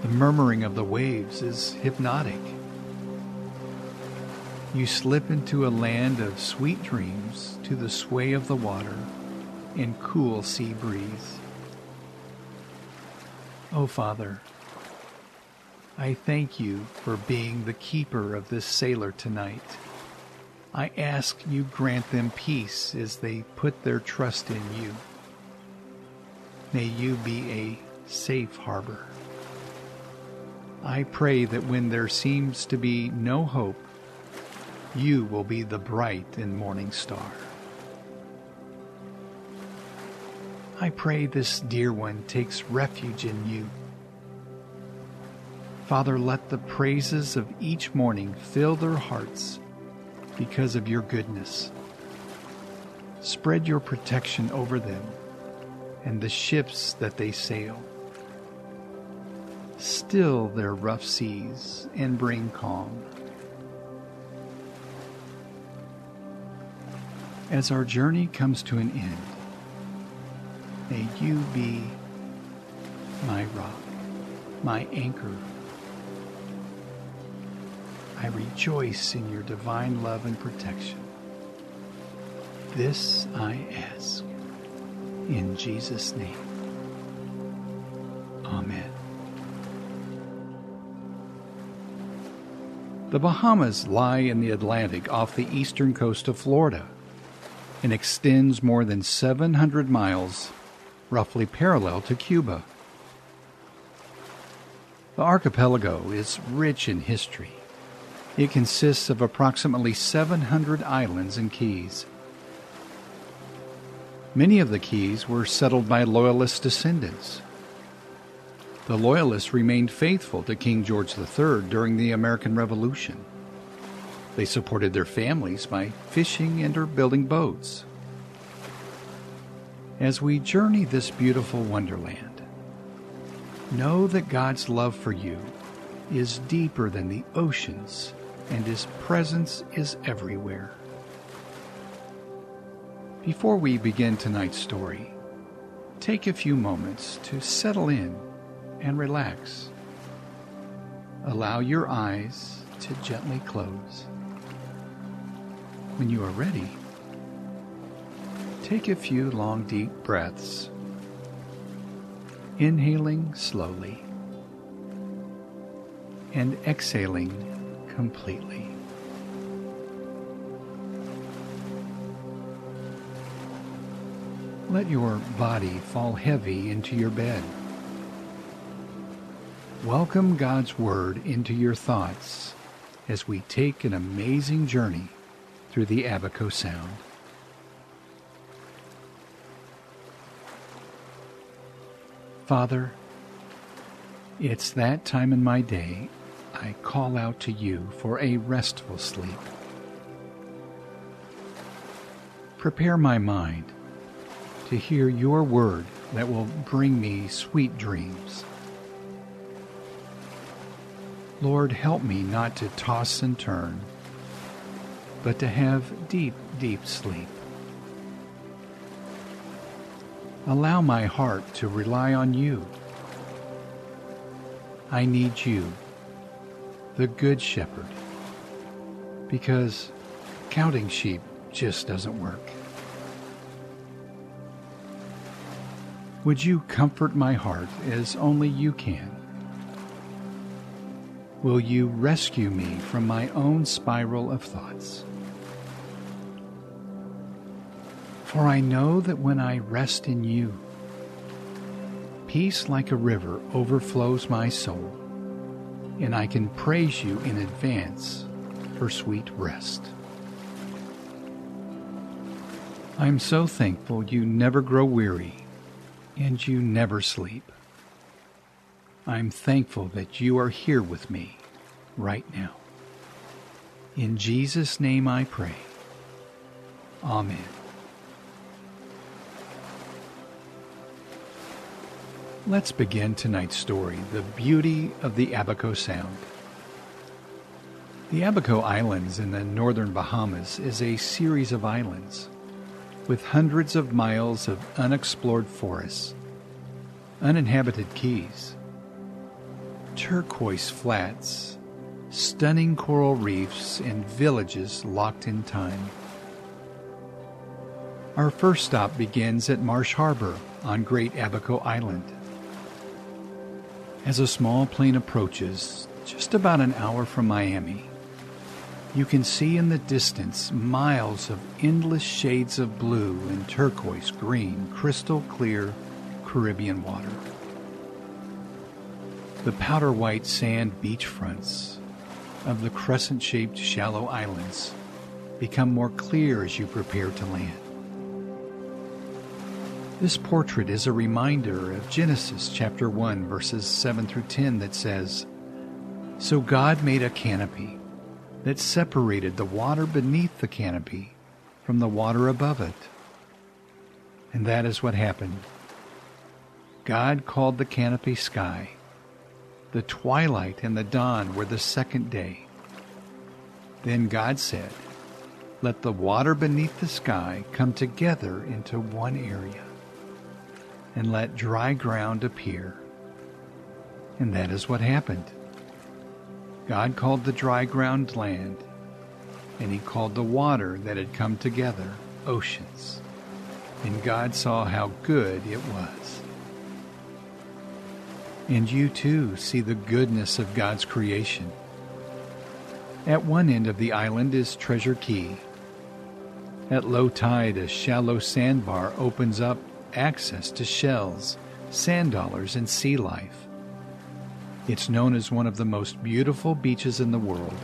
The murmuring of the waves is hypnotic. You slip into a land of sweet dreams to the sway of the water and cool sea breeze. Oh, Father, I thank you for being the keeper of this sailor tonight. I ask you grant them peace as they put their trust in you. May you be a safe harbor. I pray that when there seems to be no hope, you will be the bright and morning star. I pray this dear one takes refuge in you. Father, let the praises of each morning fill their hearts because of your goodness. Spread your protection over them and the ships that they sail. Still their rough seas and bring calm. As our journey comes to an end, may you be my rock, my anchor. I rejoice in your divine love and protection. This I ask in Jesus' name. Amen. The Bahamas lie in the Atlantic off the eastern coast of Florida and extends more than 700 miles, roughly parallel to Cuba. The archipelago is rich in history. It consists of approximately 700 islands and keys. Many of the keys were settled by Loyalist descendants. The Loyalists remained faithful to King George III during the American Revolution. They supported their families by fishing and or building boats. As we journey this beautiful wonderland, know that God's love for you is deeper than the oceans, and His presence is everywhere. Before we begin tonight's story, take a few moments to settle in and relax. Allow your eyes to gently close. When you are ready, take a few long, deep breaths, inhaling slowly and exhaling completely. Let your body fall heavy into your bed. Welcome God's Word into your thoughts as we take an amazing journey through the Abaco Sound. Father, it's that time in my day I call out to you for a restful sleep. Prepare my mind to hear your word that will bring me sweet dreams. Lord, help me not to toss and turn, but to have deep, deep sleep. Allow my heart to rely on you. I need you, the Good Shepherd, because counting sheep just doesn't work. Would you comfort my heart as only you can? Will you rescue me from my own spiral of thoughts? For I know that when I rest in you, peace like a river overflows my soul, and I can praise you in advance for sweet rest. I'm so thankful you never grow weary and you never sleep. I'm thankful that you are here with me right now. In Jesus' name I pray. Amen. Let's begin tonight's story, The Beauty of the Abaco Sound. The Abaco Islands in the northern Bahamas is a series of islands with hundreds of miles of unexplored forests, uninhabited keys, turquoise flats, stunning coral reefs, and villages locked in time. Our first stop begins at Marsh Harbor on Great Abaco Island. As a small plane approaches, just about an hour from Miami, you can see in the distance miles of endless shades of blue and turquoise green, crystal clear Caribbean water. The powder white sand beachfronts of the crescent-shaped shallow islands become more clear as you prepare to land. This portrait is a reminder of Genesis chapter 1, verses 7 through 10 that says, "So God made a canopy that separated the water beneath the canopy from the water above it." And that is what happened. God called the canopy sky. The twilight and the dawn were the second day. Then God said, "Let the water beneath the sky come together into one area, and let dry ground appear." And that is what happened. God called the dry ground land, and he called the water that had come together oceans. And God saw how good it was. And you too see the goodness of God's creation. At one end of the island is Treasure Key. At low tide, a shallow sandbar opens up access to shells, sand dollars, and sea life. It's known as one of the most beautiful beaches in the world.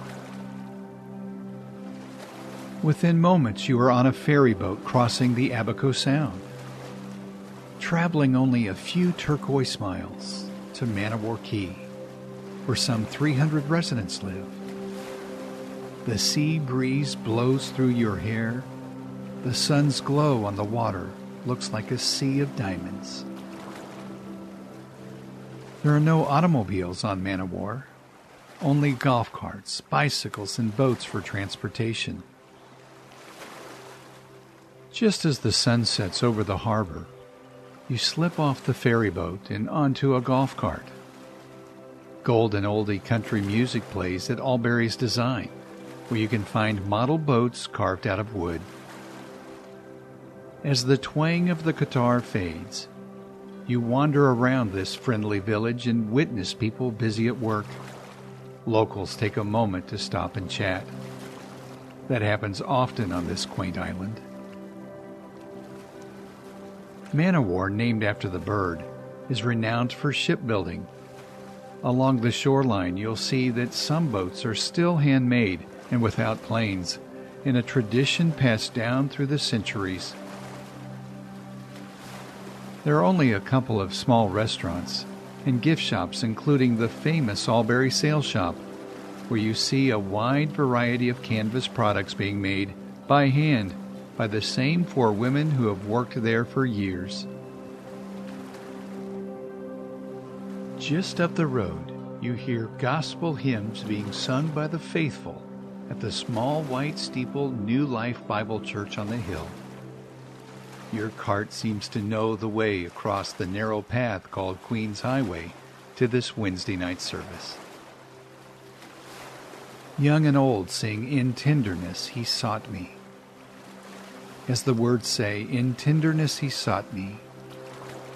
Within moments, you are on a ferry boat crossing the Abaco Sound, traveling only a few turquoise miles to Man-O-War Cay, where some 300 residents live. The sea breeze blows through your hair. The sun's glow on the water looks like a sea of diamonds. There are no automobiles on Man-O-War, only golf carts, bicycles, and boats for transportation. Just as the sun sets over the harbor, you slip off the ferry boat and onto a golf cart. Golden oldie country music plays at Albury's Design, where you can find model boats carved out of wood. As the twang of the guitar fades, you wander around this friendly village and witness people busy at work. Locals take a moment to stop and chat. That happens often on this quaint island. Man-O-War, named after the bird, is renowned for shipbuilding. Along the shoreline, you'll see that some boats are still handmade and without planes, in a tradition passed down through the centuries. There are only a couple of small restaurants and gift shops, including the famous Albury Sail Shop, where you see a wide variety of canvas products being made by hand by the same four women who have worked there for years. Just up the road, you hear gospel hymns being sung by the faithful at the small white steeple New Life Bible Church on the hill. Your cart seems to know the way across the narrow path called Queen's Highway to this Wednesday night service. Young and old sing, "In tenderness he sought me." As the words say, in tenderness he sought me,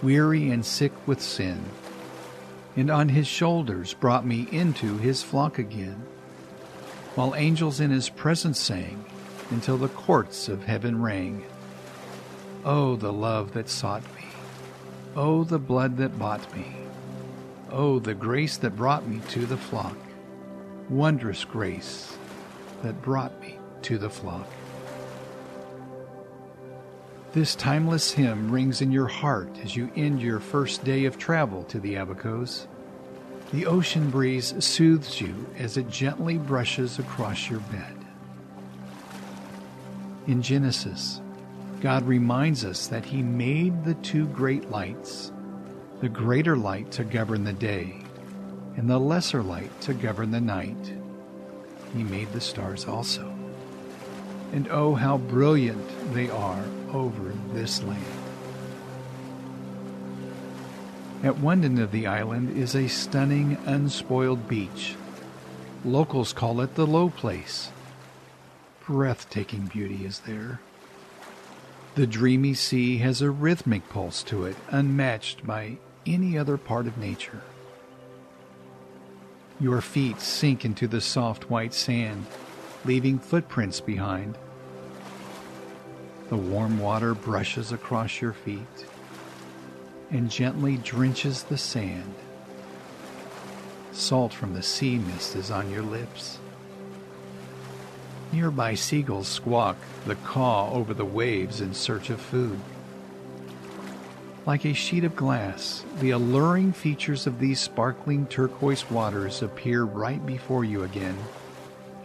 weary and sick with sin, and on his shoulders brought me into his flock again, while angels in his presence sang until the courts of heaven rang. Oh, the love that sought me. Oh, the blood that bought me. Oh, the grace that brought me to the flock. Wondrous grace that brought me to the flock. This timeless hymn rings in your heart as you end your first day of travel to the Abacos. The ocean breeze soothes you as it gently brushes across your bed. In Genesis, God reminds us that he made the two great lights, the greater light to govern the day and the lesser light to govern the night. He made the stars also. And oh, how brilliant they are over this land. At one end of the island is a stunning, unspoiled beach. Locals call it the Low Place. Breathtaking beauty is there. The dreamy sea has a rhythmic pulse to it, unmatched by any other part of nature. Your feet sink into the soft white sand, leaving footprints behind. The warm water brushes across your feet and gently drenches the sand. Salt from the sea mist is on your lips. Nearby seagulls squawk, the caw over the waves in search of food. Like a sheet of glass, the alluring features of these sparkling turquoise waters appear right before you again,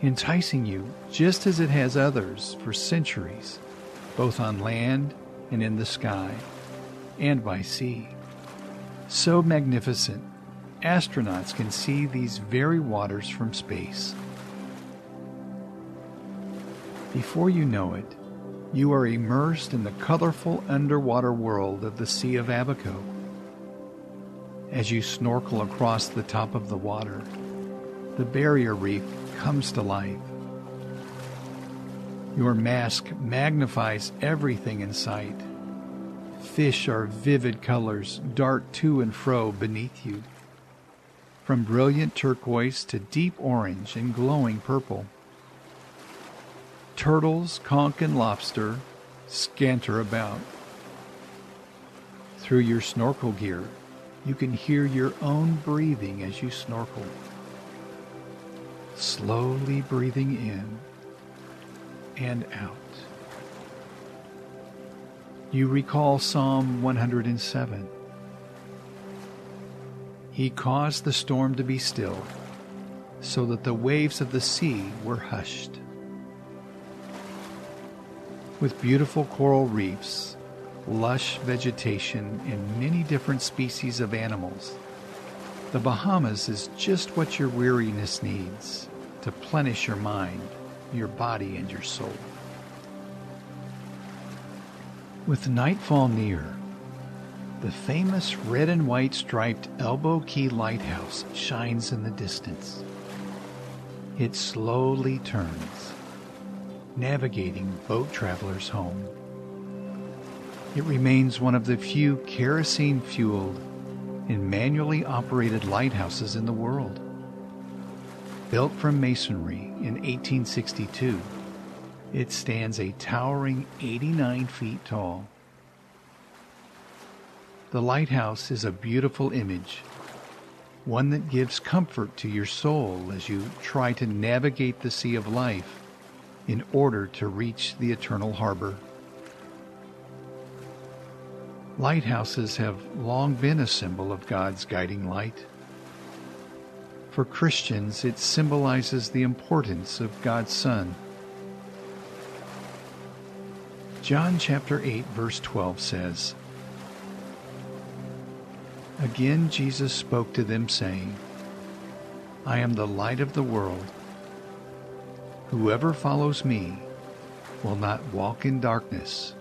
enticing you just as it has others for centuries, both on land and in the sky, and by sea. So magnificent, astronauts can see these very waters from space. Before you know it, you are immersed in the colorful underwater world of the Sea of Abaco. As you snorkel across the top of the water, the barrier reef comes to life. Your mask magnifies everything in sight. Fish are vivid colors dart to and fro beneath you, from brilliant turquoise to deep orange and glowing purple. Turtles, conch, and lobster scanter about. Through your snorkel gear, you can hear your own breathing as you snorkel. Slowly breathing in and out. You recall Psalm 107. He caused the storm to be still, so that the waves of the sea were hushed. With beautiful coral reefs, lush vegetation, and many different species of animals, the Bahamas is just what your weariness needs to plenish your mind, your body, and your soul. With nightfall near, the famous red and white striped Elbow Key Lighthouse shines in the distance. It slowly turns, navigating boat travelers home. It remains one of the few kerosene-fueled and manually operated lighthouses in the world. Built from masonry in 1862, it stands a towering 89 feet tall. The lighthouse is a beautiful image, one that gives comfort to your soul as you try to navigate the sea of life in order to reach the eternal harbor. Lighthouses have long been a symbol of God's guiding light. For Christians, it symbolizes the importance of God's Son. John chapter 8, verse 12 says, "Again Jesus spoke to them, saying, I am the light of the world. Whoever follows me will not walk in darkness,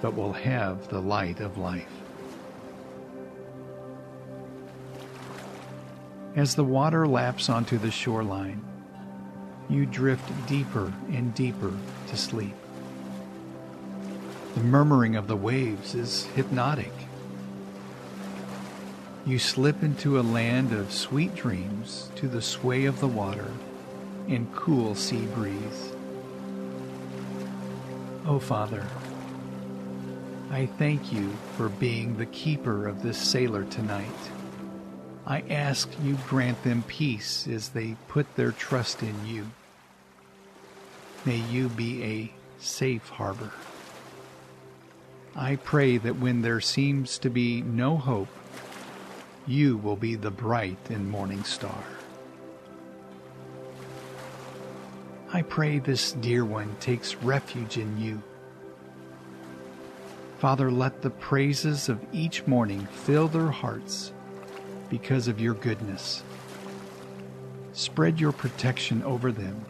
but will have the light of life." As the water laps onto the shoreline, you drift deeper and deeper to sleep. The murmuring of the waves is hypnotic. You slip into a land of sweet dreams to the sway of the water and cool sea breeze. Oh Father, I thank you for being the keeper of this sailor tonight. I ask you grant them peace as they put their trust in you. May you be a safe harbor. I pray that when there seems to be no hope, you will be the bright and morning star. I pray this dear one takes refuge in you. Father, let the praises of each morning fill their hearts because of your goodness, Spread your protection over them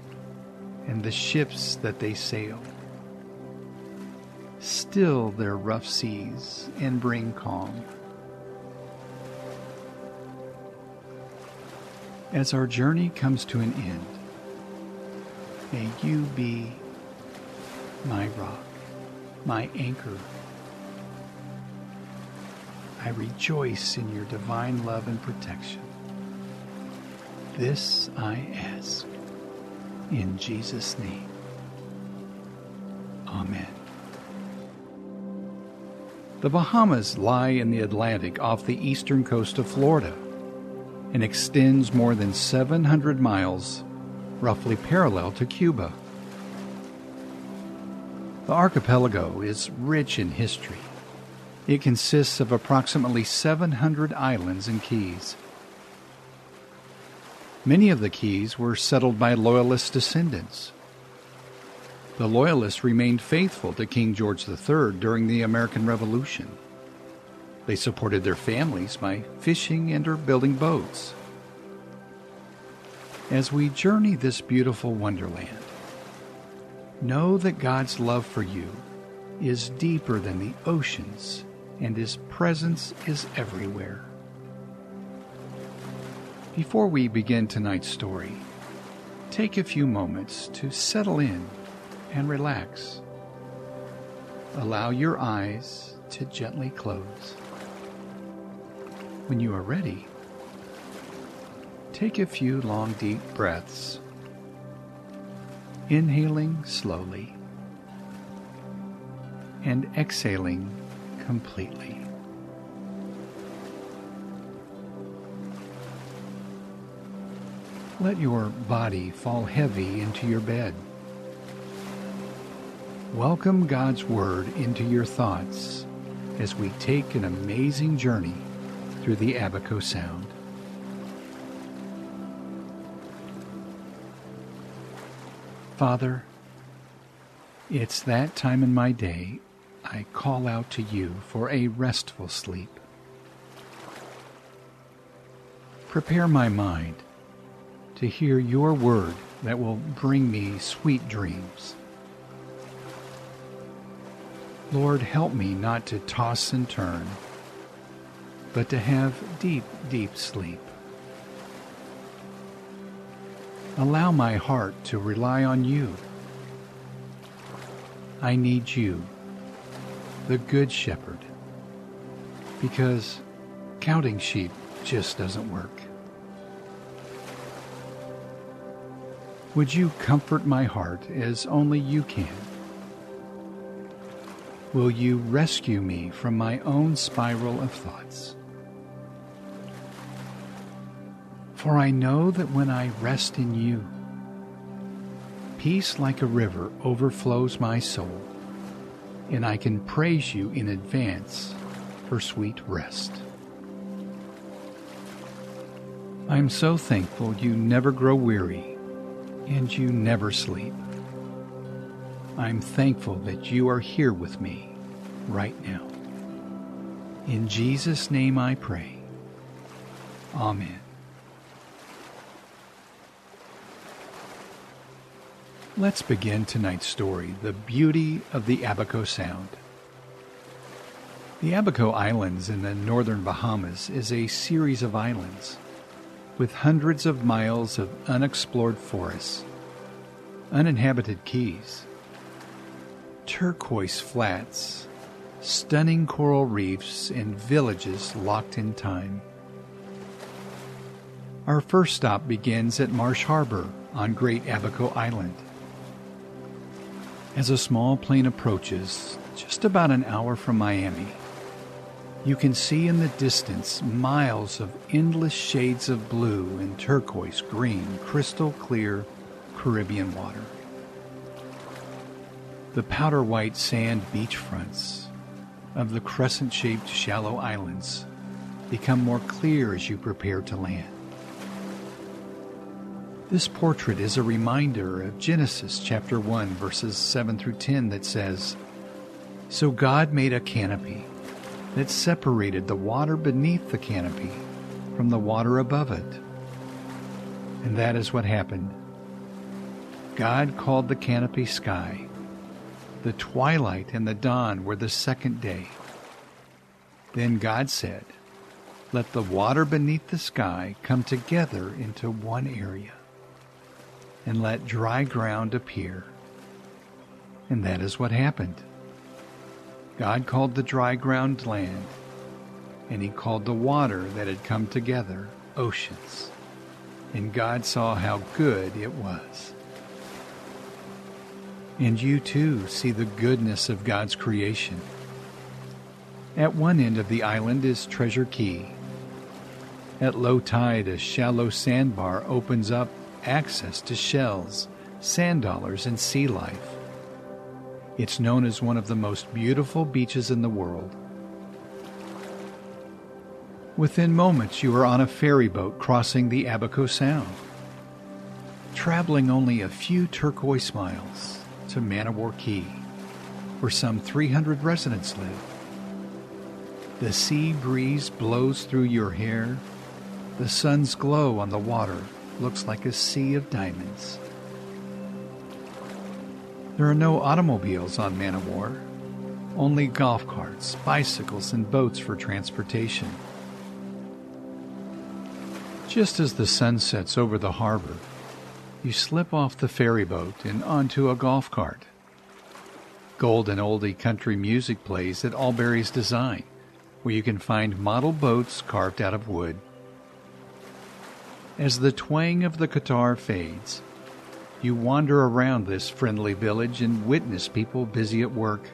and the ships that they sail. Still their rough seas and bring calm. As our journey comes to an end, may you be my rock, my anchor. I rejoice in your divine love and protection. This I ask in Jesus' name. Amen. The Bahamas lie in the Atlantic off the eastern coast of Florida and extends more than 700 miles, roughly parallel to Cuba. The archipelago is rich in history. It consists of approximately 700 islands and keys. Many of the keys were settled by Loyalist descendants. The Loyalists remained faithful to King George III during the American Revolution. They supported their families by fishing and or building boats. As we journey this beautiful wonderland, know that God's love for you is deeper than the oceans, and His presence is everywhere. Before we begin tonight's story, take a few moments to settle in and relax. Allow your eyes to gently close. When you are ready, take a few long, deep breaths, inhaling slowly and exhaling completely. Let your body fall heavy into your bed. Welcome God's Word into your thoughts as we take an amazing journey through the Abaco Sound. Father, it's that time in my day I call out to you for a restful sleep. Prepare my mind to hear your word that will bring me sweet dreams. Lord, help me not to toss and turn, but to have deep, deep sleep. Allow my heart to rely on you. I need you, the Good Shepherd, because counting sheep just doesn't work. Would you comfort my heart as only you can? Will you rescue me from my own spiral of thoughts? For I know that when I rest in you, peace like a river overflows my soul, and I can praise you in advance for sweet rest. I'm so thankful you never grow weary and you never sleep. I'm thankful that you are here with me right now. In Jesus' name I pray. Amen. Let's begin tonight's story, The Beauty of the Abaco Sound. The Abaco Islands in the northern Bahamas is a series of islands with hundreds of miles of unexplored forests, uninhabited keys, turquoise flats, stunning coral reefs, and villages locked in time. Our first stop begins at Marsh Harbor on Great Abaco Island. As a small plane approaches, just about an hour from Miami, you can see in the distance miles of endless shades of blue and turquoise green, crystal clear Caribbean water. The powder white sand beachfronts of the crescent-shaped shallow islands become more clear as you prepare to land. This portrait is a reminder of Genesis chapter 1, verses 7 through 10 that says, "So God made a canopy that separated the water beneath the canopy from the water above it. And that is what happened. God called the canopy sky. The twilight and the dawn were the second day. Then God said, "Let the water beneath the sky come together into one area, and let dry ground appear." And that is what happened. God called the dry ground land, and he called the water that had come together oceans. And God saw how good it was. And you too see the goodness of God's creation. At one end of the island is Treasure Key. At low tide, a shallow sandbar opens up access to shells, sand dollars, and sea life. It's known as one of the most beautiful beaches in the world. Within moments, you are on a ferry boat crossing the Abaco Sound, traveling only a few turquoise miles to Man-O-War Cay, where some 300 residents live. The sea breeze blows through your hair. The sun's glow on the water looks like a sea of diamonds. There are no automobiles on Man-O-War, only golf carts, bicycles, and boats for transportation. Just as the sun sets over the harbor, you slip off the ferry boat and onto a golf cart. Golden oldie country music plays at Albury's Design, where you can find model boats carved out of wood. As the twang of the guitar fades, you wander around this friendly village and witness people busy at work.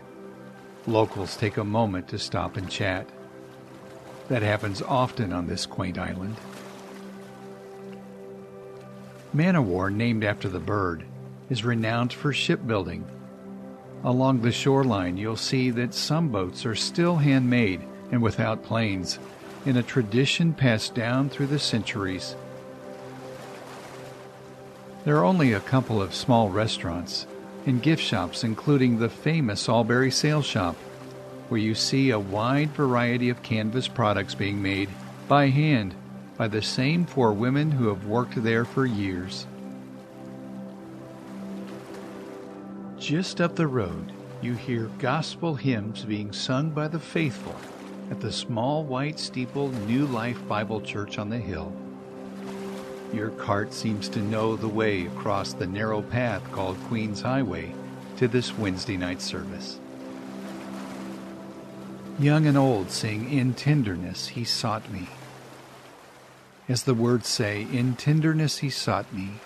Locals take a moment to stop and chat. That happens often on this quaint island. Man-O-War, named after the bird, is renowned for shipbuilding. Along the shoreline, you'll see that some boats are still handmade and without planes, in a tradition passed down through the centuries. There are only a couple of small restaurants and gift shops, including the famous Albury Sail Shop, where you see a wide variety of canvas products being made by hand by the same four women who have worked there for years. Just up the road, you hear gospel hymns being sung by the faithful at the small white steeple New Life Bible Church on the hill. Your cart seems to know the way across the narrow path called Queen's Highway to this Wednesday night service. Young and old sing, "In tenderness he sought me." As the words say, in tenderness he sought me,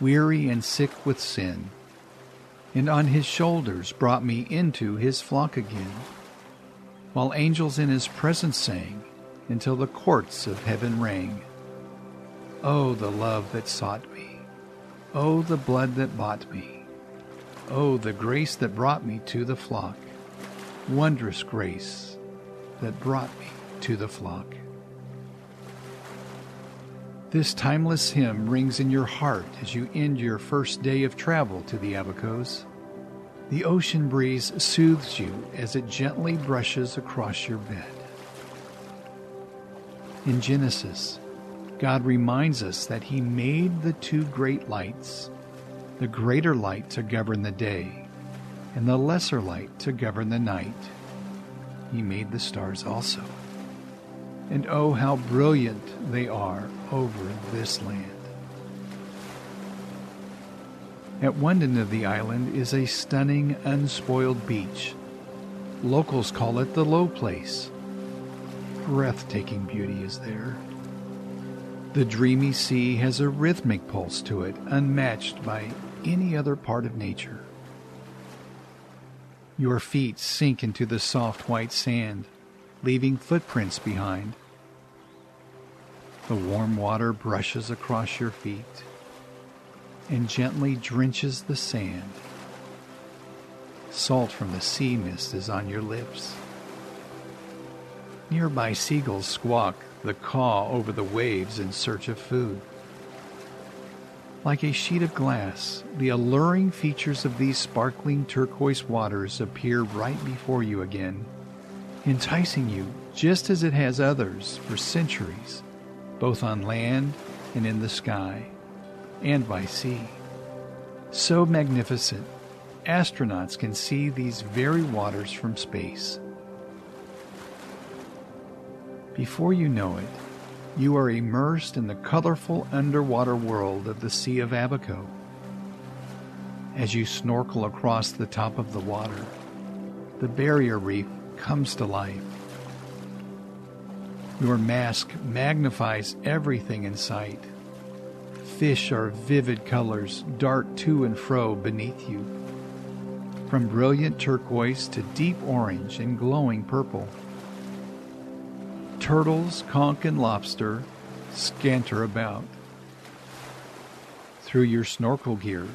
weary and sick with sin, and on his shoulders brought me into his flock again, while angels in his presence sang, until the courts of heaven rang. Oh, the love that sought me, oh, the blood that bought me, oh, the grace that brought me to the flock, wondrous grace that brought me to the flock. This timeless hymn rings in your heart as you end your first day of travel to the Abacos. The ocean breeze soothes you as it gently brushes across your bed. In Genesis, God reminds us that he made the two great lights, the greater light to govern the day, and the lesser light to govern the night. He made the stars also. And oh, how brilliant they are over this land. At one end of the island is a stunning, unspoiled beach. Locals call it the Low Place. Breathtaking beauty is there. The dreamy sea has a rhythmic pulse to it, unmatched by any other part of nature. Your feet sink into the soft white sand, leaving footprints behind. The warm water brushes across your feet and gently drenches the sand. Salt from the sea mist is on your lips. Nearby seagulls squawk, the caw over the waves in search of food. Like a sheet of glass, the alluring features of these sparkling turquoise waters appear right before you again, enticing you just as it has others for centuries, both on land and in the sky, and by sea. So magnificent, astronauts can see these very waters from space. Before you know it, you are immersed in the colorful underwater world of the Sea of Abaco. As you snorkel across the top of the water, the barrier reef comes to life. Your mask magnifies everything in sight. Fish are vivid colors dart to and fro beneath you, from brilliant turquoise to deep orange and glowing purple. Turtles, conch, and lobster scanter about. Through your snorkel gear,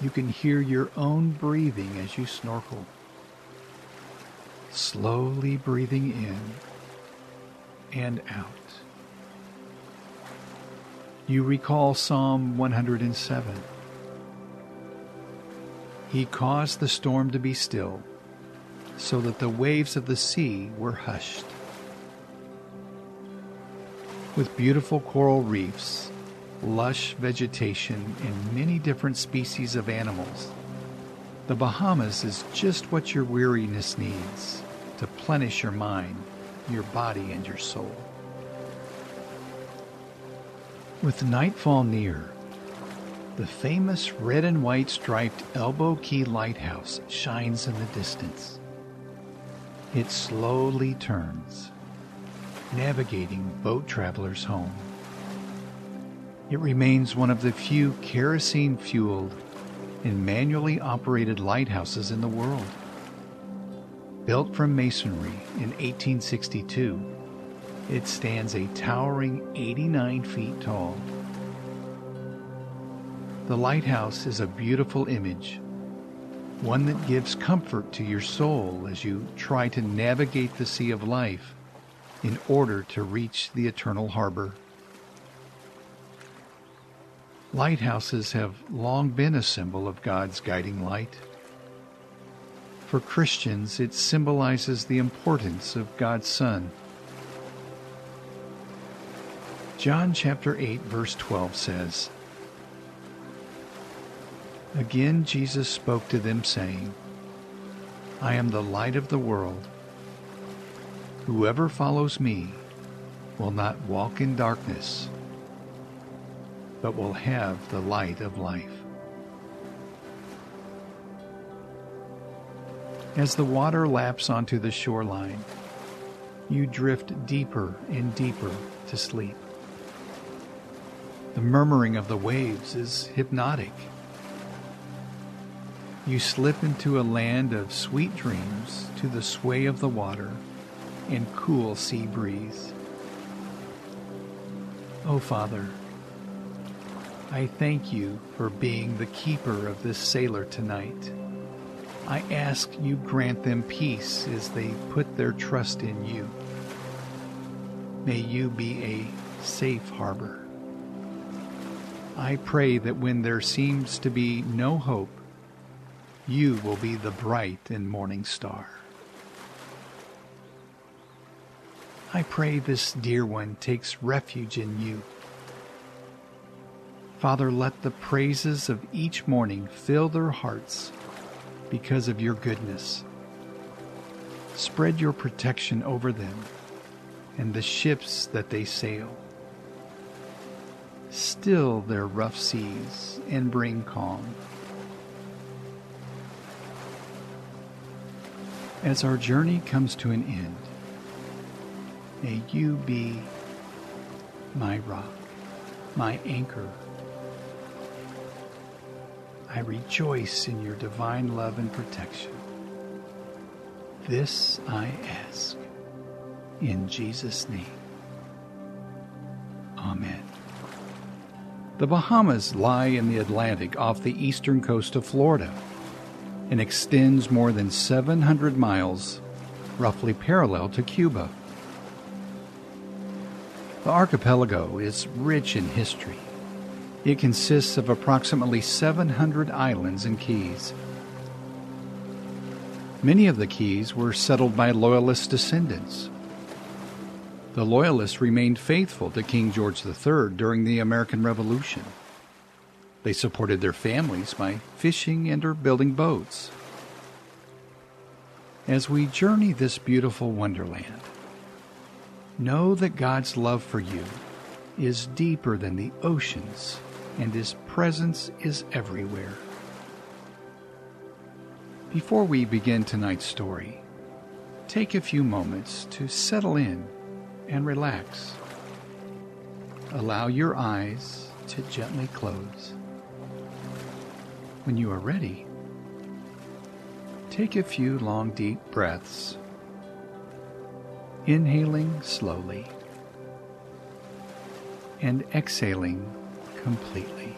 you can hear your own breathing as you snorkel. Slowly breathing in and out. You recall Psalm 107. He caused the storm to be still, so that the waves of the sea were hushed. With beautiful coral reefs, lush vegetation, and many different species of animals, the Bahamas is just what your weariness needs to plenish your mind, your body, and your soul. With nightfall near, the famous red and white striped Elbow Key Lighthouse shines in the distance. It slowly turns, navigating boat travelers home. It remains one of the few kerosene-fueled and manually operated lighthouses in the world. Built from masonry in 1862, it stands a towering 89 feet tall. The lighthouse is a beautiful image, one that gives comfort to your soul as you try to navigate the sea of life in order to reach the eternal harbor. Lighthouses have long been a symbol of God's guiding light. For Christians, it symbolizes the importance of God's Son. John chapter 8, verse 12 says, "Again Jesus spoke to them, saying, I am the light of the world. Whoever follows me will not walk in darkness, but will have the light of life." As the water laps onto the shoreline, you drift deeper and deeper to sleep. The murmuring of the waves is hypnotic. You slip into a land of sweet dreams to the sway of the water and cool sea breeze. Oh Father, I thank you for being the keeper of this sailor tonight. I ask you grant them peace as they put their trust in you. May you be a safe harbor. I pray that when there seems to be no hope, you will be the bright and morning star. I pray this dear one takes refuge in you. Father, let the praises of each morning fill their hearts because of your goodness. Spread your protection over them and the ships that they sail. Still their rough seas and bring calm. As our journey comes to an end, may you be my rock, my anchor. I rejoice in your divine love and protection. This I ask in Jesus' name. Amen. The Bahamas lie in the Atlantic off the eastern coast of Florida and extends more than 700 miles, roughly parallel to Cuba. The archipelago is rich in history. It consists of approximately 700 islands and keys. Many of the keys were settled by Loyalist descendants. The Loyalists remained faithful to King George III during the American Revolution. They supported their families by fishing and or building boats. As we journey this beautiful wonderland, know that God's love for you is deeper than the oceans, and His presence is everywhere. Before we begin tonight's story, take a few moments to settle in and relax. Allow your eyes to gently close. When you are ready, take a few long, deep breaths, inhaling slowly and exhaling completely.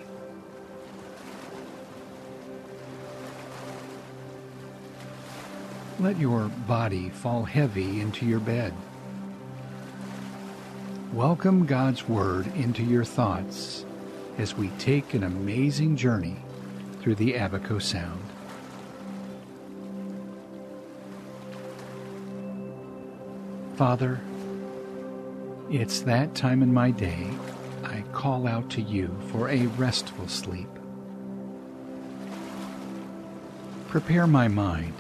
Let your body fall heavy into your bed. Welcome God's Word into your thoughts as we take an amazing journey through the Abaco Sound. Father, it's that time in my day I call out to you for a restful sleep. Prepare my mind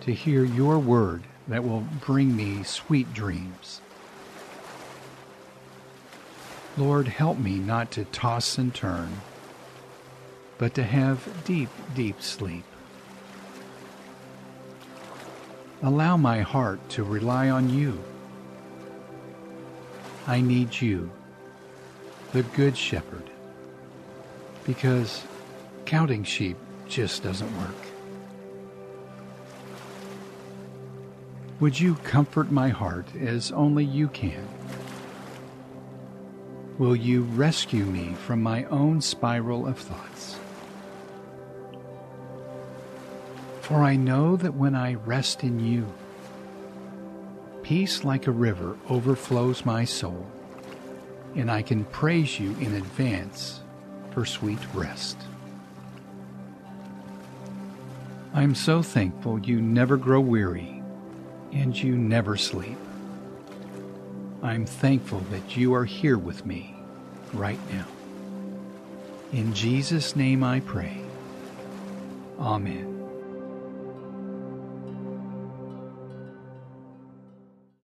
to hear your word that will bring me sweet dreams. Lord, help me not to toss and turn, but to have deep, deep sleep. Allow my heart to rely on you. I need you, the Good Shepherd, because counting sheep just doesn't work. Would you comfort my heart as only you can? Will you rescue me from my own spiral of thoughts? For I know that when I rest in you, peace like a river overflows my soul, and I can praise you in advance for sweet rest. I'm so thankful you never grow weary and you never sleep. I'm thankful that you are here with me right now. In Jesus' name I pray. Amen.